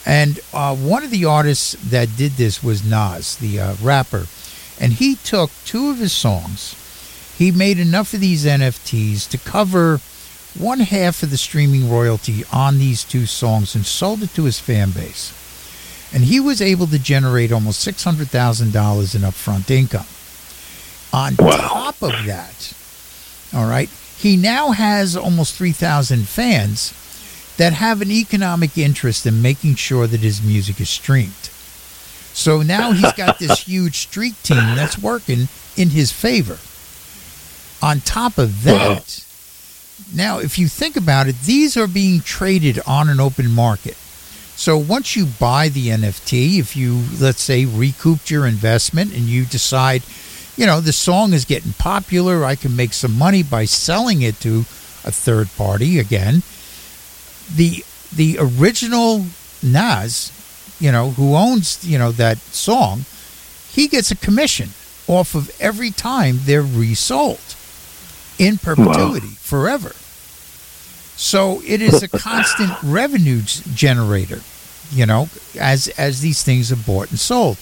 And uh, one of the artists that did this was Nas, the uh, rapper. And he took two of his songs. He made enough of these N F Ts to cover one half of the streaming royalty on these two songs and sold it to his fan base. And he was able to generate almost six hundred thousand dollars in upfront income. On wow. top of that, all right, he now has almost three thousand fans that have an economic interest in making sure that his music is streamed. So now he's got this huge street team that's working in his favor. On top of that, wow. Now, if you think about it, these are being traded on an open market. So once you buy the N F T, if you, let's say, recouped your investment and you decide, you know, the song is getting popular, I can make some money by selling it to a third party again. The the original Nas, you know, who owns, you know, that song, he gets a commission off of every time they're resold. In perpetuity, wow. forever. So it is a constant revenue generator, you know, as as these things are bought and sold.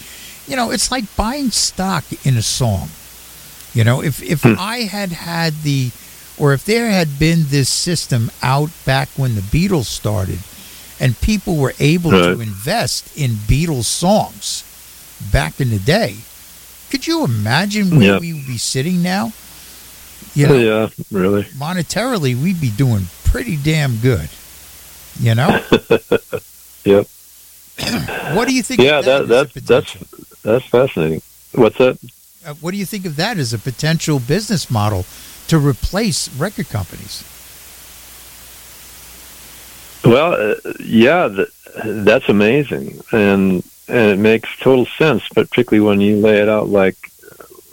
You know, it's like buying stock in a song. You know, if if hmm. I had had the, or if there had been this system out back when the Beatles started, and people were able right. to invest in Beatles songs back in the day, could you imagine where yep. we would be sitting now? You know, yeah, really. Monetarily, we'd be doing pretty damn good, you know. Yep. What do you think? Yeah, of that that as that's that's that's fascinating. What's that? Uh, what do you think of that as a potential business model to replace record companies? Well, uh, yeah, that, that's amazing, and and it makes total sense, particularly when you lay it out like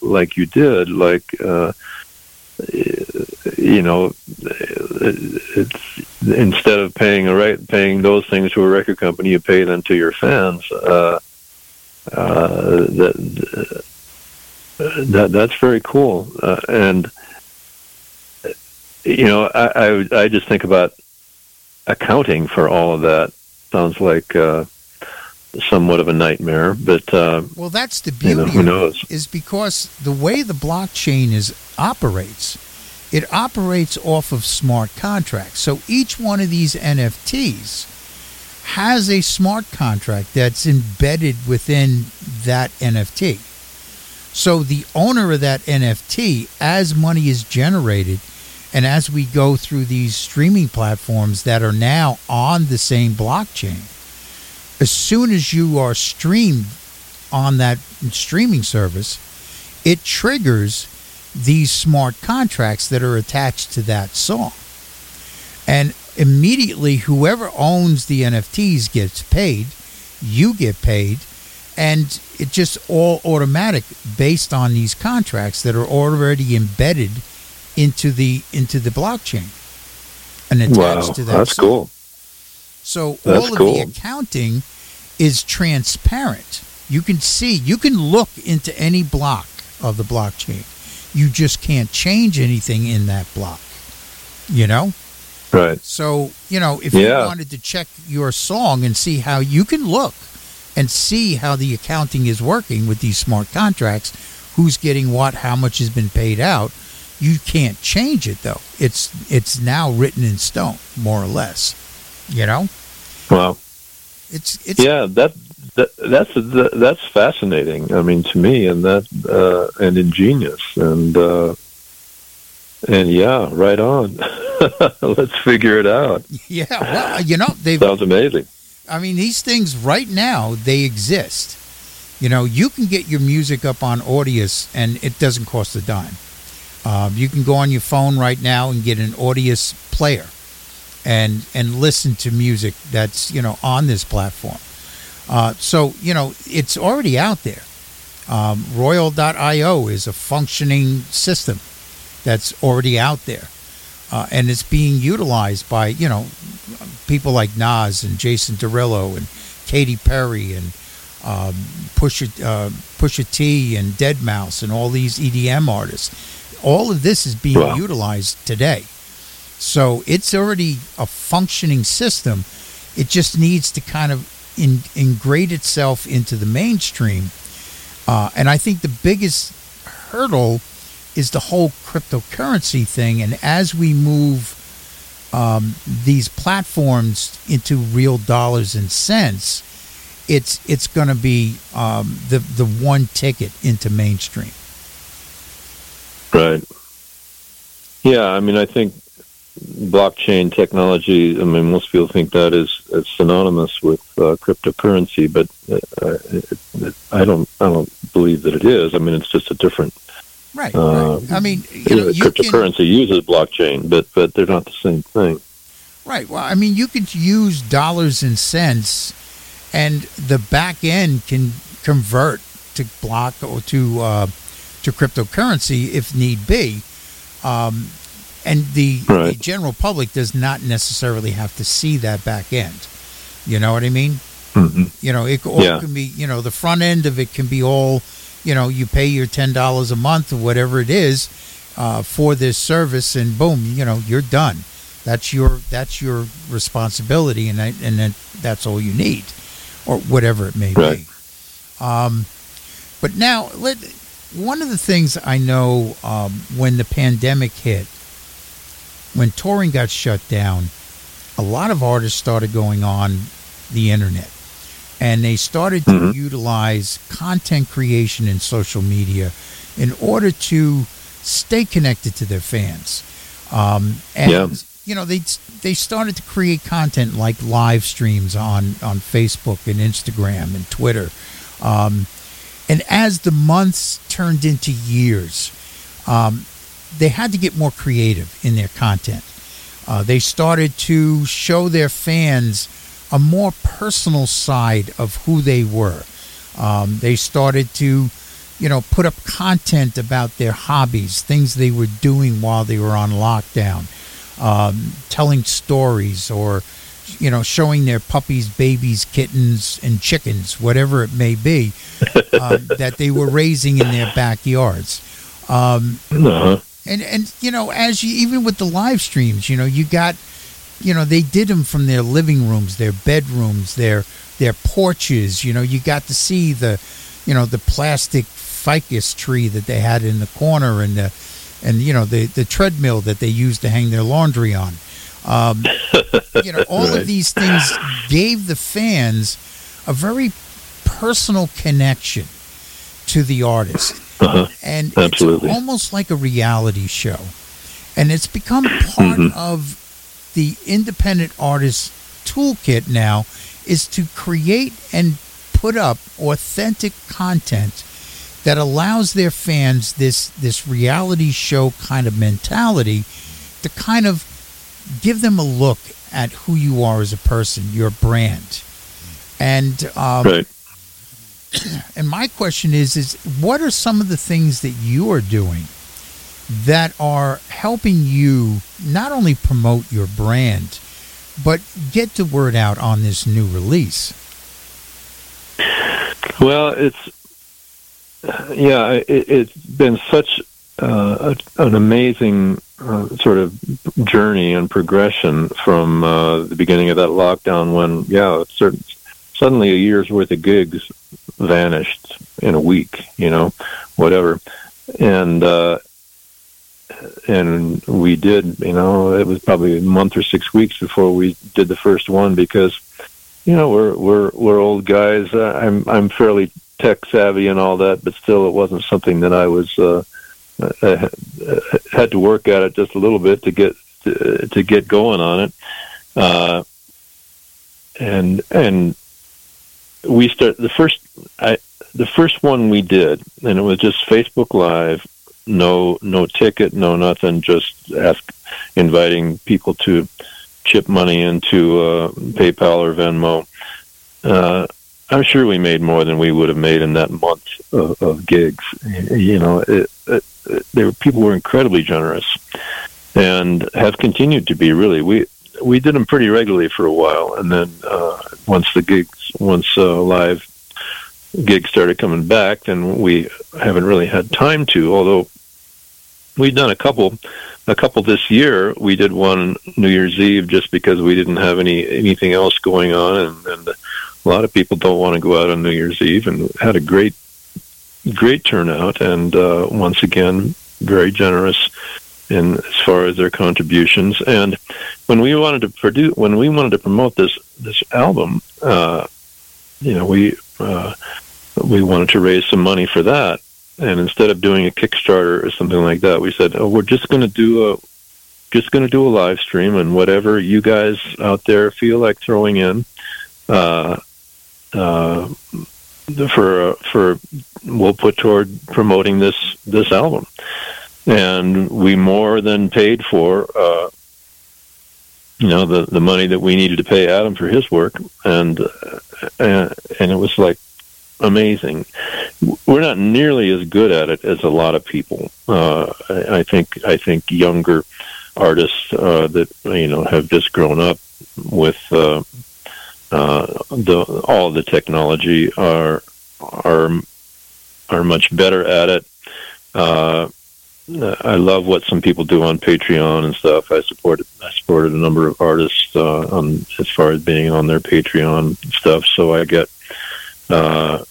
like you did, like. Uh, You know, it's instead of paying a right paying those things to a record company, you pay them to your fans. Uh, uh, that, that that's very cool. Uh, and you know, I, I I just think about accounting for all of that. Sounds like uh, somewhat of a nightmare. But uh, well, that's the beauty. You know, who knows? Is because the way the blockchain is operates, it operates off of smart contracts. So each one of these N F Ts has a smart contract that's embedded within that N F T. So the owner of that N F T, as money is generated, and as we go through these streaming platforms that are now on the same blockchain, as soon as you are streamed on that streaming service, it triggers these smart contracts that are attached to that song. And immediately, whoever owns the N F Ts gets paid, you get paid, and it's just all automatic based on these contracts that are already embedded into the into the blockchain and attached wow, to that. That's song. Cool. So that's all of cool. the accounting is transparent. You can see, you can look into any block of the blockchain. You just can't change anything in that block, you know? Right. So, you know, if yeah. you wanted to check your song and see how you can look and see how the accounting is working with these smart contracts, who's getting what, how much has been paid out, you can't change it, though. It's it's now written in stone, more or less. You know, wow, it's it's yeah that, that that's that, that's fascinating. I mean, to me, and that uh, and ingenious, and uh, and yeah, right on. Let's figure it out. Yeah, well, you know, they sounds amazing. I mean, these things right now they exist. You know, you can get your music up on Audius, and it doesn't cost a dime. Um, you can go on your phone right now and get an Audius player. And and listen to music that's, you know, on this platform. Uh, so, you know, it's already out there. Um, Royal dot I O is a functioning system that's already out there. Uh, and it's being utilized by, you know, people like Nas and Jason Derulo and Katy Perry and um, Pusha, uh, Pusha T and Deadmau five and all these E D M artists. All of this is being wow. utilized today. So it's already a functioning system. It just needs to kind of in, ingrate itself into the mainstream. Uh, and I think the biggest hurdle is the whole cryptocurrency thing. And as we move um, these platforms into real dollars and cents, it's it's going to be um, the the one ticket into mainstream. Right. Yeah, I mean, I think blockchain technology, I mean, most people think that is, is synonymous with uh, cryptocurrency, but uh, it, it, I don't I don't believe that it is. I mean, it's just a different... Right, uh, right. I mean... You know, you cryptocurrency can, uses blockchain, but, but they're not the same thing. Right. Well, I mean, you could use dollars and cents, and the back end can convert to block or to, uh, to cryptocurrency if need be. Um And the, right. the general public does not necessarily have to see that back end. You know what I mean? Mm-hmm. You know, it all yeah. can be, you know, the front end of it can be all, you know, you pay your ten dollars a month or whatever it is uh, for this service, and boom, you know, you're done. That's your that's your responsibility, and I, and then that's all you need, or whatever it may right. be. Um, but now, let one of the things I know um, when the pandemic hit, when touring got shut down, a lot of artists started going on the internet, and they started to mm-hmm. utilize content creation and social media in order to stay connected to their fans. Um, and, yeah. you know, they they started to create content like live streams on, on Facebook and Instagram and Twitter. Um, and as the months turned into years, um, they had to get more creative in their content. Uh, they started to show their fans a more personal side of who they were. Um, they started to, you know, put up content about their hobbies, things they were doing while they were on lockdown, um, telling stories or, you know, showing their puppies, babies, kittens, and chickens, whatever it may be, uh, that they were raising in their backyards. Um, uh-huh. And, and you know, as you, even with the live streams, you know, you got you know, they did them from their living rooms, their bedrooms, their their porches. You know, you got to see the, you know, the plastic ficus tree that they had in the corner, and the, and you know, the the treadmill that they used to hang their laundry on. Um, you know, all right. of these things gave the fans a very personal connection to the artist. Uh-huh. And Absolutely. It's almost like a reality show. And it's become part mm-hmm. of the independent artist's toolkit now, is to create and put up authentic content that allows their fans this this reality show kind of mentality to kind of give them a look at who you are as a person, your brand. And um, right. and my question is, is what are some of the things that you are doing that are helping you not only promote your brand, but get the word out on this new release? Well, it's, yeah, it, it's been such uh, an amazing uh, sort of journey and progression from uh, the beginning of that lockdown when, yeah, certain, suddenly a year's worth of gigs vanished in a week, you know, whatever. And, uh, and we did, you know, it was probably a month or six weeks before we did the first one, because, you know, we're we're we're old guys. I'm I'm fairly tech savvy and all that, but still, it wasn't something that I was uh, I had to work at it just a little bit to get to, to get going on it. Uh, and and we start the first I the first one we did, and it was just Facebook Live. No, no ticket, no nothing. Just ask, inviting people to chip money into uh, PayPal or Venmo. Uh, I'm sure we made more than we would have made in that month of, of gigs. You know, it, it, it, they were, people were incredibly generous, and have continued to be. Really, we we did them pretty regularly for a while, and then uh, once the gigs, once uh, live gigs started coming back, then we haven't really had time to. Although we've done a couple, a couple this year. We did one New Year's Eve just because we didn't have any anything else going on, and, and a lot of people don't want to go out on New Year's Eve. And had a great, great turnout, and uh, once again, very generous in as far as their contributions. And when we wanted to produce, when we wanted to promote this this album, uh, you know, we. Uh, we wanted to raise some money for that, and instead of doing a Kickstarter or something like that, we said, "Oh, we're just going to do a, just going to do a live stream, and whatever you guys out there feel like throwing in, uh, uh, for uh, for we'll put toward promoting this this album," and we more than paid for, uh, you know, the the money that we needed to pay Adam for his work, and. Uh, Uh, and it was like amazing. We're not nearly as good at it as a lot of people. Uh, I, I think I think younger artists uh, that you know have just grown up with uh, uh, the, all the technology are are are much better at it. Uh, I love what some people do on Patreon and stuff. I supported I supported a number of artists uh, on as far as being on their Patreon stuff, so I get uh,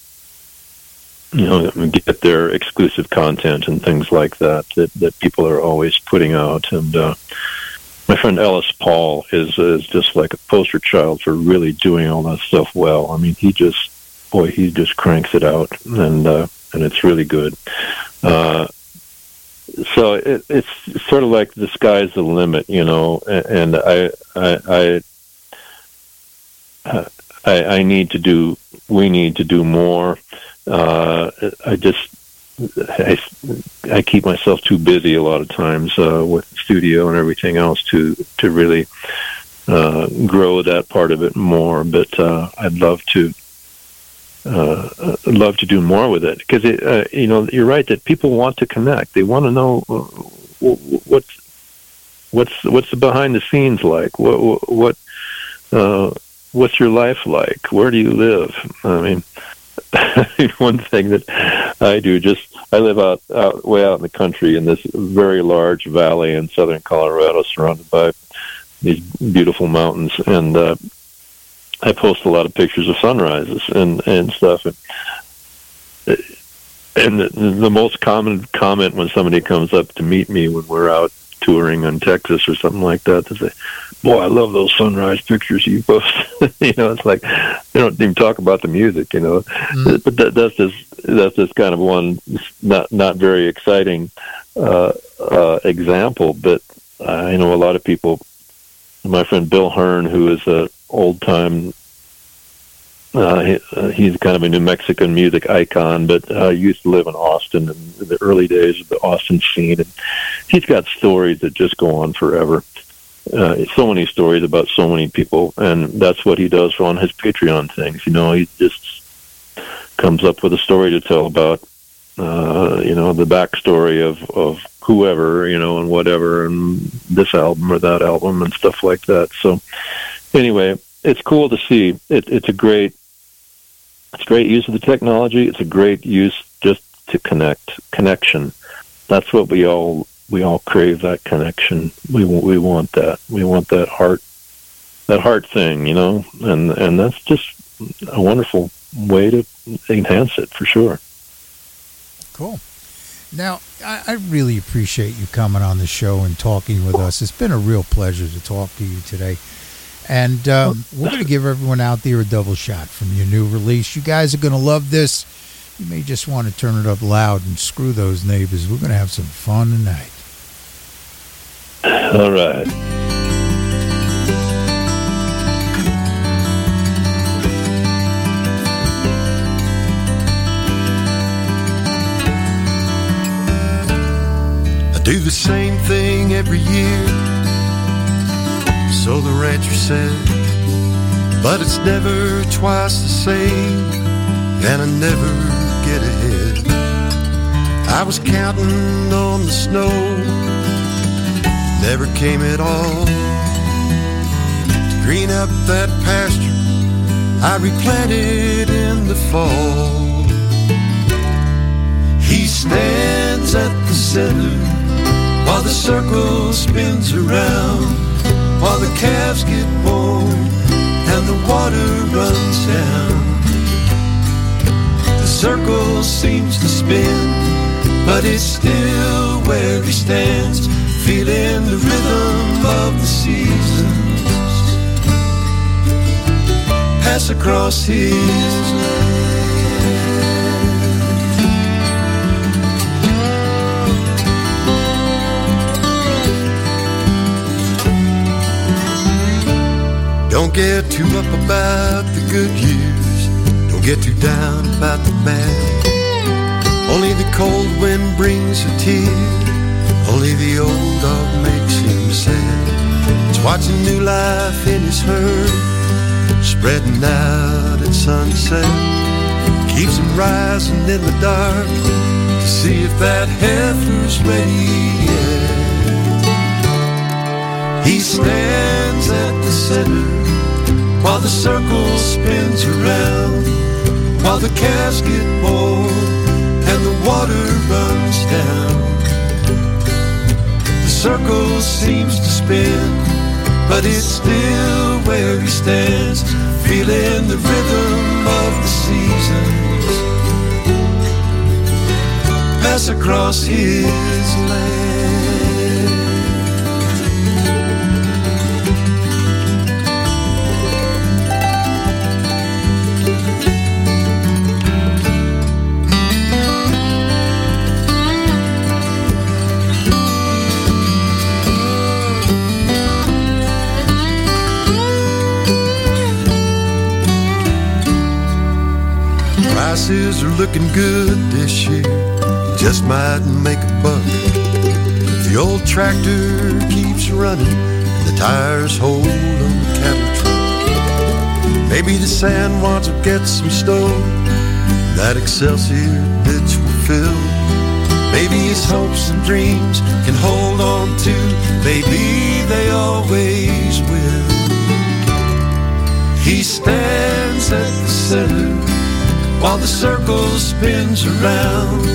you know get their exclusive content and things like that that, that people are always putting out. And uh, my friend Ellis Paul is is just like a poster child for really doing all that stuff well. I mean, he just boy he just cranks it out, and uh, and it's really good. Uh, So it, it's sort of like the sky's the limit, you know. And I, I, I, I, I need to do. We need to do more. Uh, I just, I, I keep myself too busy a lot of times uh, with the studio and everything else to to really uh, grow that part of it more. But uh, I'd love to. Uh, I'd love to do more with it, because uh, you know you're right that people want to connect. They want to know uh, what's what's what's the behind the scenes like. What what uh, what's your life like? Where do you live? I mean, one thing that I do just I live out, out way out in the country in this very large valley in southern Colorado, surrounded by these beautiful mountains, and uh, I post a lot of pictures of sunrises and, and stuff. And, and the, the most common comment when somebody comes up to meet me when we're out touring in Texas or something like that, they say, "Boy, I love those sunrise pictures you post." You know, it's like they don't even talk about the music. You know, mm. but that, that's just that's just kind of one not not very exciting uh, uh, example. But I know a lot of people. My friend Bill Hearne, who is a old time, uh, he, uh, he's kind of a New Mexican music icon, but uh, used to live in Austin in the early days of the Austin scene. And he's got stories that just go on forever. Uh, so many stories about so many people, and that's what he does on his Patreon things. You know, he just comes up with a story to tell about, uh, you know, the backstory of, of whoever, you know, and whatever, and this album or that album and stuff like that. So anyway, it's cool to see. It, it's a great, it's great use of the technology. It's a great use just to connect, connection. That's what we all we all crave, that connection. We we want that. We want that heart, that heart thing, you know. And and that's just a wonderful way to enhance it for sure. Cool. Now, I, I really appreciate you coming on the show and talking with us. It's been a real pleasure to talk to you today. And um, we're going to give everyone out there a double shot from your new release. You guys are going to love this. You may just want to turn it up loud and screw those neighbors. We're going to have some fun tonight. All right. I do the same thing every year, so the rancher said, but it's never twice the same, and I never get ahead. I was counting on the snow, never came at all. To green up that pasture, I replanted in the fall. He stands at the center while the circle spins around, while the calves get warm and the water runs down. The circle seems to spin, but it's still where he stands, feeling the rhythm of the seasons pass across his land. Don't get too up about the good years, don't get too down about the bad. Only the cold wind brings a tear, only the old dog makes him sad. It's watching new life in his herd, spreading out at sunset. Keeps him rising in the dark to see if that heifer's ready yet. He stands at the center while the circle spins around, while the calves get warm and the water runs down. The circle seems to spin, but it's still where he stands, feeling the rhythm of the seasons pass across his land. Prices are looking good this year, just might make a buck. The old tractor keeps running, the tires hold on the cattle truck. Maybe the sand wants to get some stove, that Excelsior ditch will fill. Maybe his hopes and dreams can hold on to, maybe they always will. He stands at the center while the circle spins around,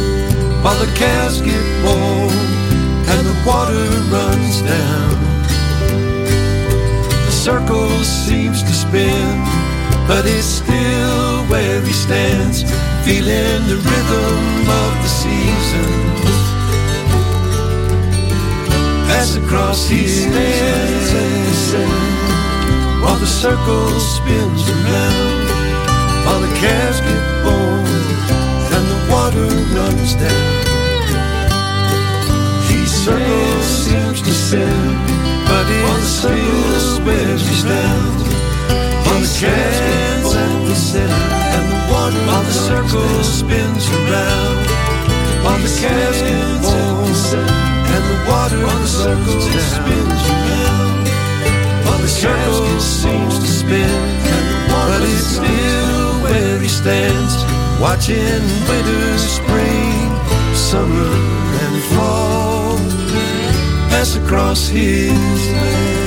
while the calves get warm and the water runs down. circle seems to spin, but it's still where he stands, feeling the rhythm of the seasons. As across he stands, while the circle spins around, while the calves get born and the water runs down. He circles, seems to spin, but it circles where he stands, while the calves get born and the water runs down. While the circle spins around, while the calves get born and the water on the circle spins around, while the circle seems to spin, but it's still where he stands, watching winter, spring, summer, and fall pass across his land.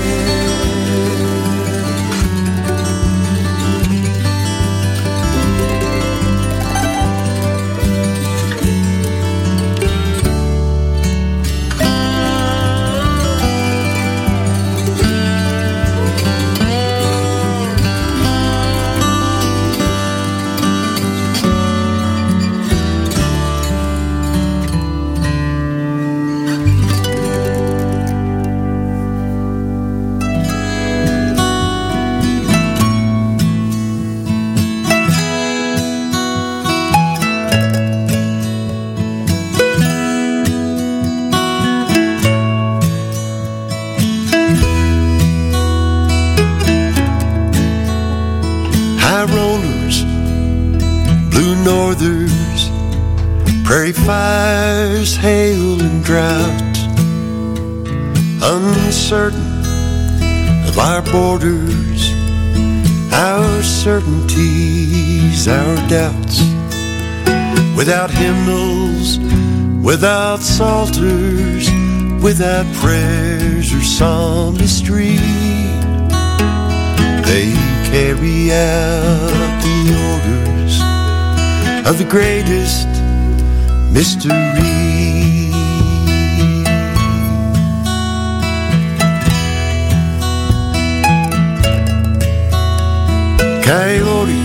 Borders, our certainties, our doubts, without hymnals, without psalters, without prayers or psalmistry, they carry out the orders of the greatest mystery. Coyote,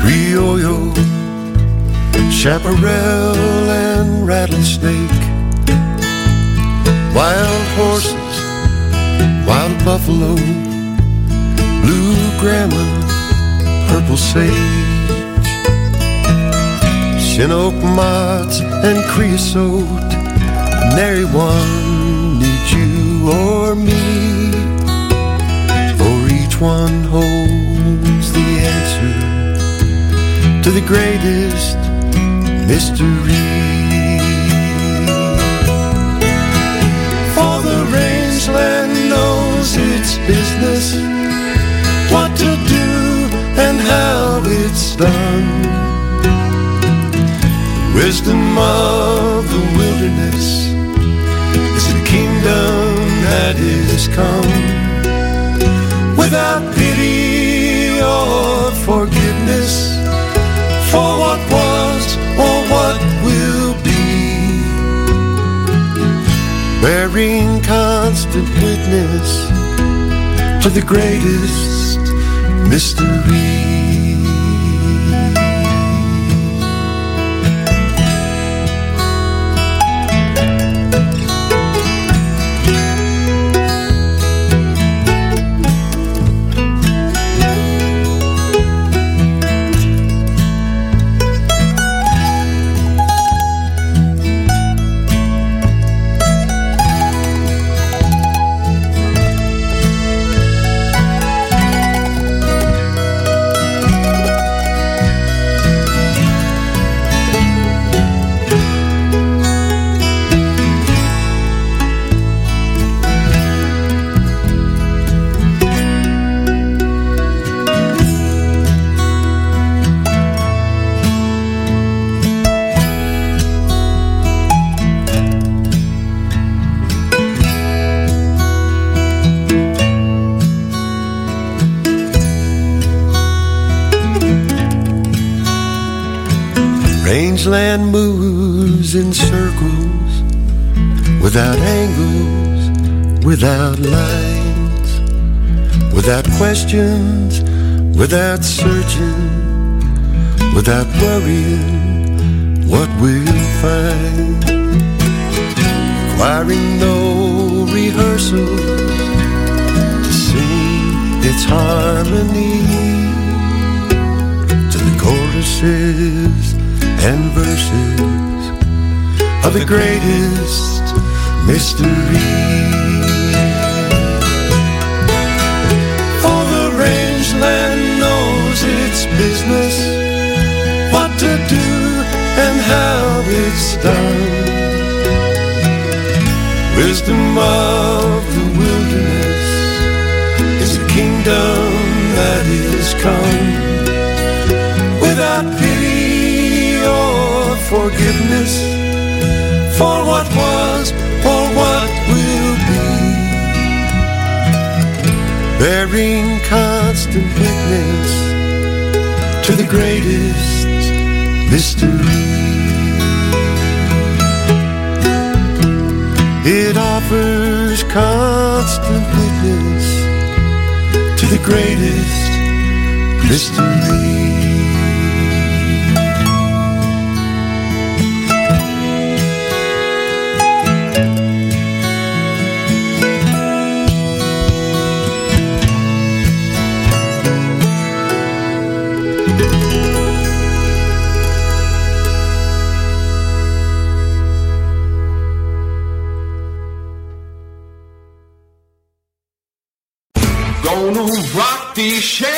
Criollo, chaparral and rattlesnake, wild horses, wild buffalo, blue gremlin, purple sage, Chinook moths and creosote, nary one needs you or me, for each one holds the answer to the greatest mystery. For the rangeland knows its business, what to do and how it's done. The wisdom of the wilderness is the kingdom that is come, without pity or forgiveness for what was or what will be, bearing constant witness to the greatest mystery. Land moves in circles, without angles, without lines, without questions, without searching, without worrying what we'll find. Requiring no rehearsals to sing its harmony to the choruses and verses of the greatest mystery. Land knows its business, what to do and how it's done. Wisdom of the wilderness is a kingdom that is come without pity or forgiveness for what was or what will be, bearing constant witness to the greatest mystery. It offers constant witness to the greatest mystery. Shake,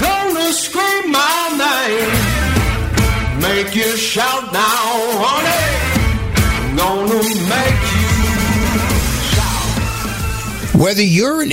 gonna scream my name, make you shout now, honey, gonna make you shout. Whether you're an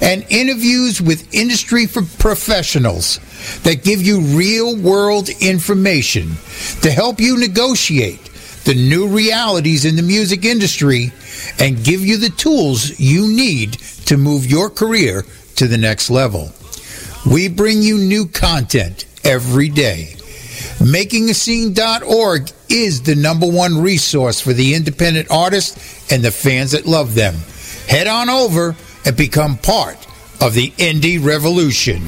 and interviews with industry professionals that give you real-world information to help you negotiate the new realities in the music industry and give you the tools you need to move your career to the next level. We bring you new content every day. making a scene dot org is the number one resource for the independent artists and the fans that love them. Head on over and become part of the indie revolution.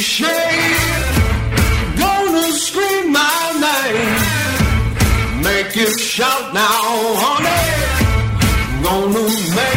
Shade, gonna scream my name, make you shout now, honey, gonna make